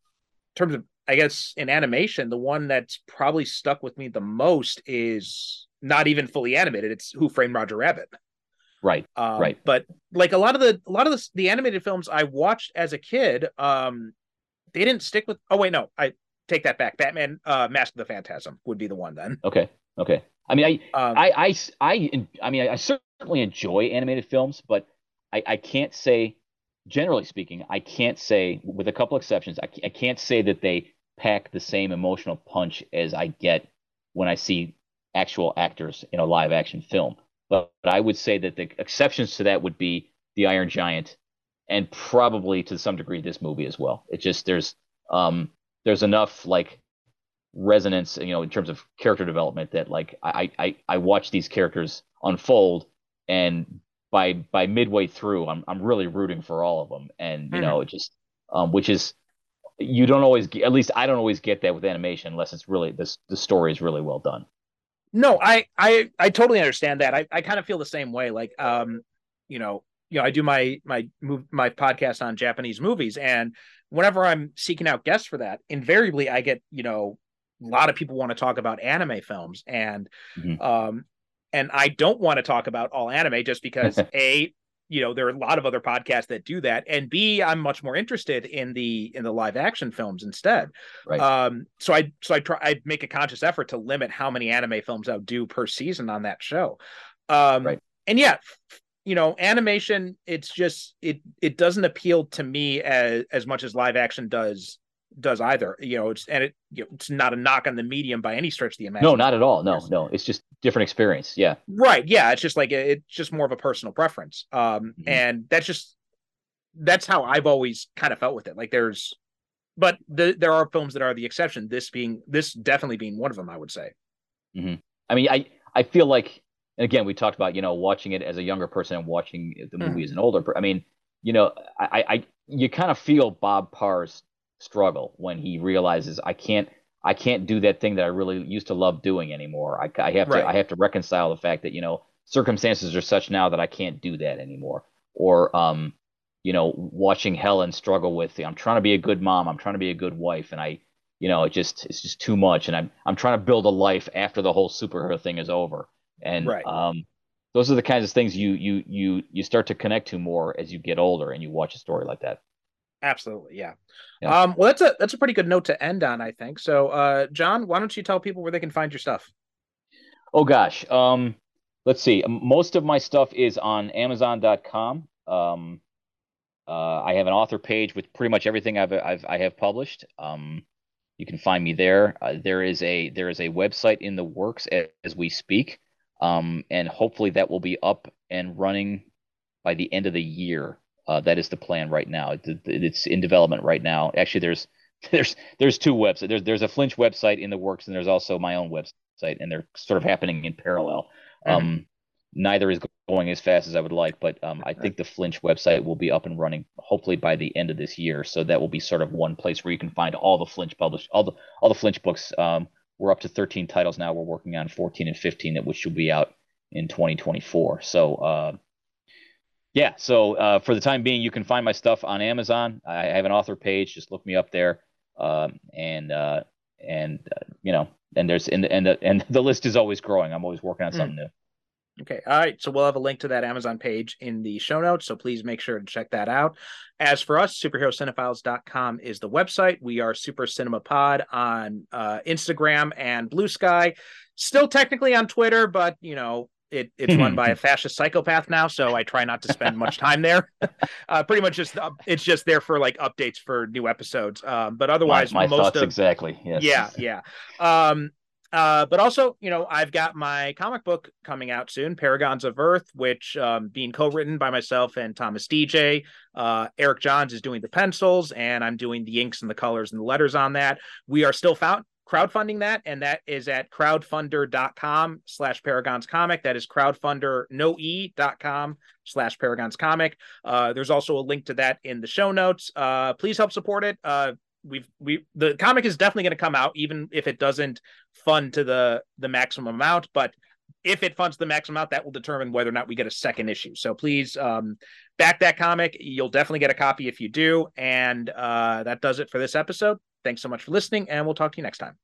terms of, I guess, in animation, the one that's probably stuck with me the most is not even fully animated. It's Who Framed Roger Rabbit. Right. Um, right. But like a lot of the, a lot of the, the animated films I watched as a kid, um, they didn't stick with, oh wait, no, I take that back. Batman, uh, Mask of the Phantasm would be the one then. Okay. Okay. I mean, I, um, I, I, I, I mean, I certainly enjoy animated films, but I, I can't say, generally speaking, I can't say, with a couple exceptions, I, I can't say that they pack the same emotional punch as I get when I see actual actors in a live action film. But, but I would say that the exceptions to that would be the Iron Giant, and probably to some degree this movie as well. It just, there's um, there's enough like resonance, you know, in terms of character development that like I I, I watch these characters unfold, and by by midway through I'm I'm really rooting for all of them, and you mm-hmm. know, it just um, which is, you don't always get, at least I don't always get that with animation unless it's really this the story is really well done. No, I I I totally understand that. I I kind of feel the same way. Like um you know. You know, I do my my my podcast on Japanese movies, and whenever I'm seeking out guests for that, invariably I get, you know, a lot of people want to talk about anime films, and mm-hmm. um, and I don't want to talk about all anime just because a, you know, there are a lot of other podcasts that do that, and b, I'm much more interested in the in the live action films instead. Right. Um. So I so I try I make a conscious effort to limit how many anime films I'll do per season on that show. Um. Right. And yeah. You know, animation, it's just it it doesn't appeal to me as as much as live action does does either. You know, it's and it you know, it's not a knock on the medium by any stretch of the imagination. No, not at all. No, no, it's just different experience. Yeah, right. Yeah, it's just like it, it's just more of a personal preference. Um, mm-hmm. and that's just that's how I've always kind of felt with it. Like there's, but the, there are films that are the exception. This being this definitely being one of them, I would say. Mm-hmm. I mean, I I feel like. And again, we talked about, you know, watching it as a younger person and watching the movie mm. as an older person. I mean, you know, I, I you kind of feel Bob Parr's struggle when he realizes I can't I can't do that thing that I really used to love doing anymore. I, I have right. to I have to reconcile the fact that, you know, circumstances are such now that I can't do that anymore. Or, um, you know, watching Helen struggle with, I'm trying to be a good mom. I'm trying to be a good wife. And I, you know, it just it's just too much. And I'm I'm trying to build a life after the whole superhero thing is over. And right. um, those are the kinds of things you you you you start to connect to more as you get older and you watch a story like that. Absolutely, yeah. yeah. Um, well, that's a that's a pretty good note to end on, I think. So, uh, John, why don't you tell people where they can find your stuff? Oh gosh, um, let's see. Most of my stuff is on Amazon dot com. Um, uh, I have an author page with pretty much everything I've I've I have published. Um, you can find me there. Uh, there is a there is a website in the works as, as we speak. Um, and hopefully that will be up and running by the end of the year. Uh, that is the plan right now. It, it, it's in development right now. Actually, there's there's there's two websites. There's there's a Flinch website in the works, and there's also my own website, and they're sort of happening in parallel. Um, mm-hmm. Neither is going as fast as I would like, but um, I think the Flinch website will be up and running hopefully by the end of this year. So that will be sort of one place where you can find all the Flinch published, all the all the Flinch books. Um, We're up to thirteen titles now. We're working on fourteen and fifteen, which will be out in twenty twenty-four. So, uh, yeah. So uh, for the time being, you can find my stuff on Amazon. I have an author page. Just look me up there, um, and uh, and uh, you know, and there's and the, and the and the list is always growing. I'm always working on something mm. new. Okay. All right. So we'll have a link to that Amazon page in the show notes. So please make sure to check that out. As for us, superhero cinephiles dot com is the website. We are Super Cinema Pod on uh, Instagram and Blue Sky. Still technically on Twitter, but, you know, it, it's run by a fascist psychopath now. So I try not to spend much time there. Uh, pretty much just uh, it's just there for like updates for new episodes. Um, but otherwise, my, my most thoughts of, exactly. Yes. Yeah. Yeah. Um, Uh, but also, you know, I've got my comic book coming out soon, Paragons of Earth, which um, being co-written by myself and Thomas Deja. Uh, Eric Johns is doing the pencils, and I'm doing the inks and the colors and the letters on that. We are still found crowdfunding that, and that is at crowdfunder.com slash Paragons Comic. That is crowdfunder, no E, dot com slash Paragons Comic. Uh, there's also a link to that in the show notes. Uh, please help support it. Uh, we've we the comic is definitely going to come out, even if it doesn't fund to the the maximum amount, but if it funds the maximum amount, that will determine whether or not we get a second issue. So please um back that comic. You'll definitely get a copy if you do. And uh that does it for this episode. Thanks so much for listening, and we'll talk to you next time.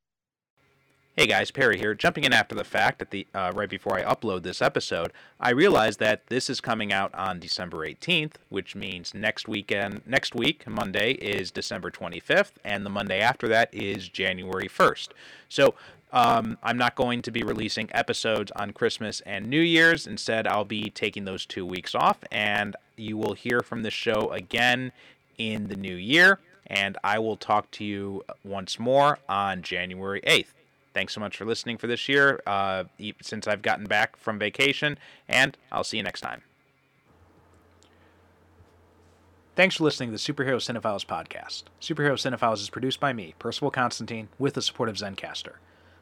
Hey guys, Perry here. Jumping in after the fact, at the uh, right before I upload this episode, I realized that this is coming out on December eighteenth, which means next weekend, next week, Monday, is December twenty-fifth, and the Monday after that is January first. So um, I'm not going to be releasing episodes on Christmas and New Year's. Instead, I'll be taking those two weeks off, and you will hear from the show again in the new year, and I will talk to you once more on January eighth. Thanks so much for listening for this year, uh, since I've gotten back from vacation, and I'll see you next time. Thanks for listening to the Superhero Cinephiles podcast. Superhero Cinephiles is produced by me, Percival Constantine, with the support of Zencaster.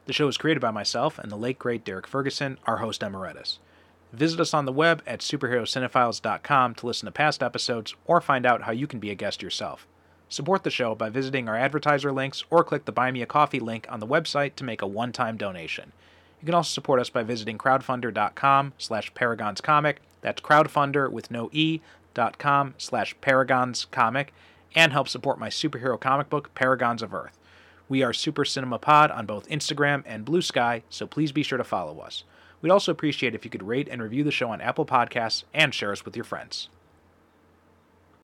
The show is created by myself and the late, great Derek Ferguson, our host emeritus. Visit us on the web at superhero cinephiles dot com to listen to past episodes or find out how you can be a guest yourself. Support the show by visiting our advertiser links or click the Buy Me a Coffee link on the website to make a one-time donation. You can also support us by visiting crowdfunder.com slash Paragons Comic. That's crowdfunder with no E, dot com slash Paragons Comic, and help support my superhero comic book, Paragons of Earth. We are Super Cinema Pod on both Instagram and Blue Sky, so please be sure to follow us. We'd also appreciate if you could rate and review the show on Apple Podcasts and share us with your friends.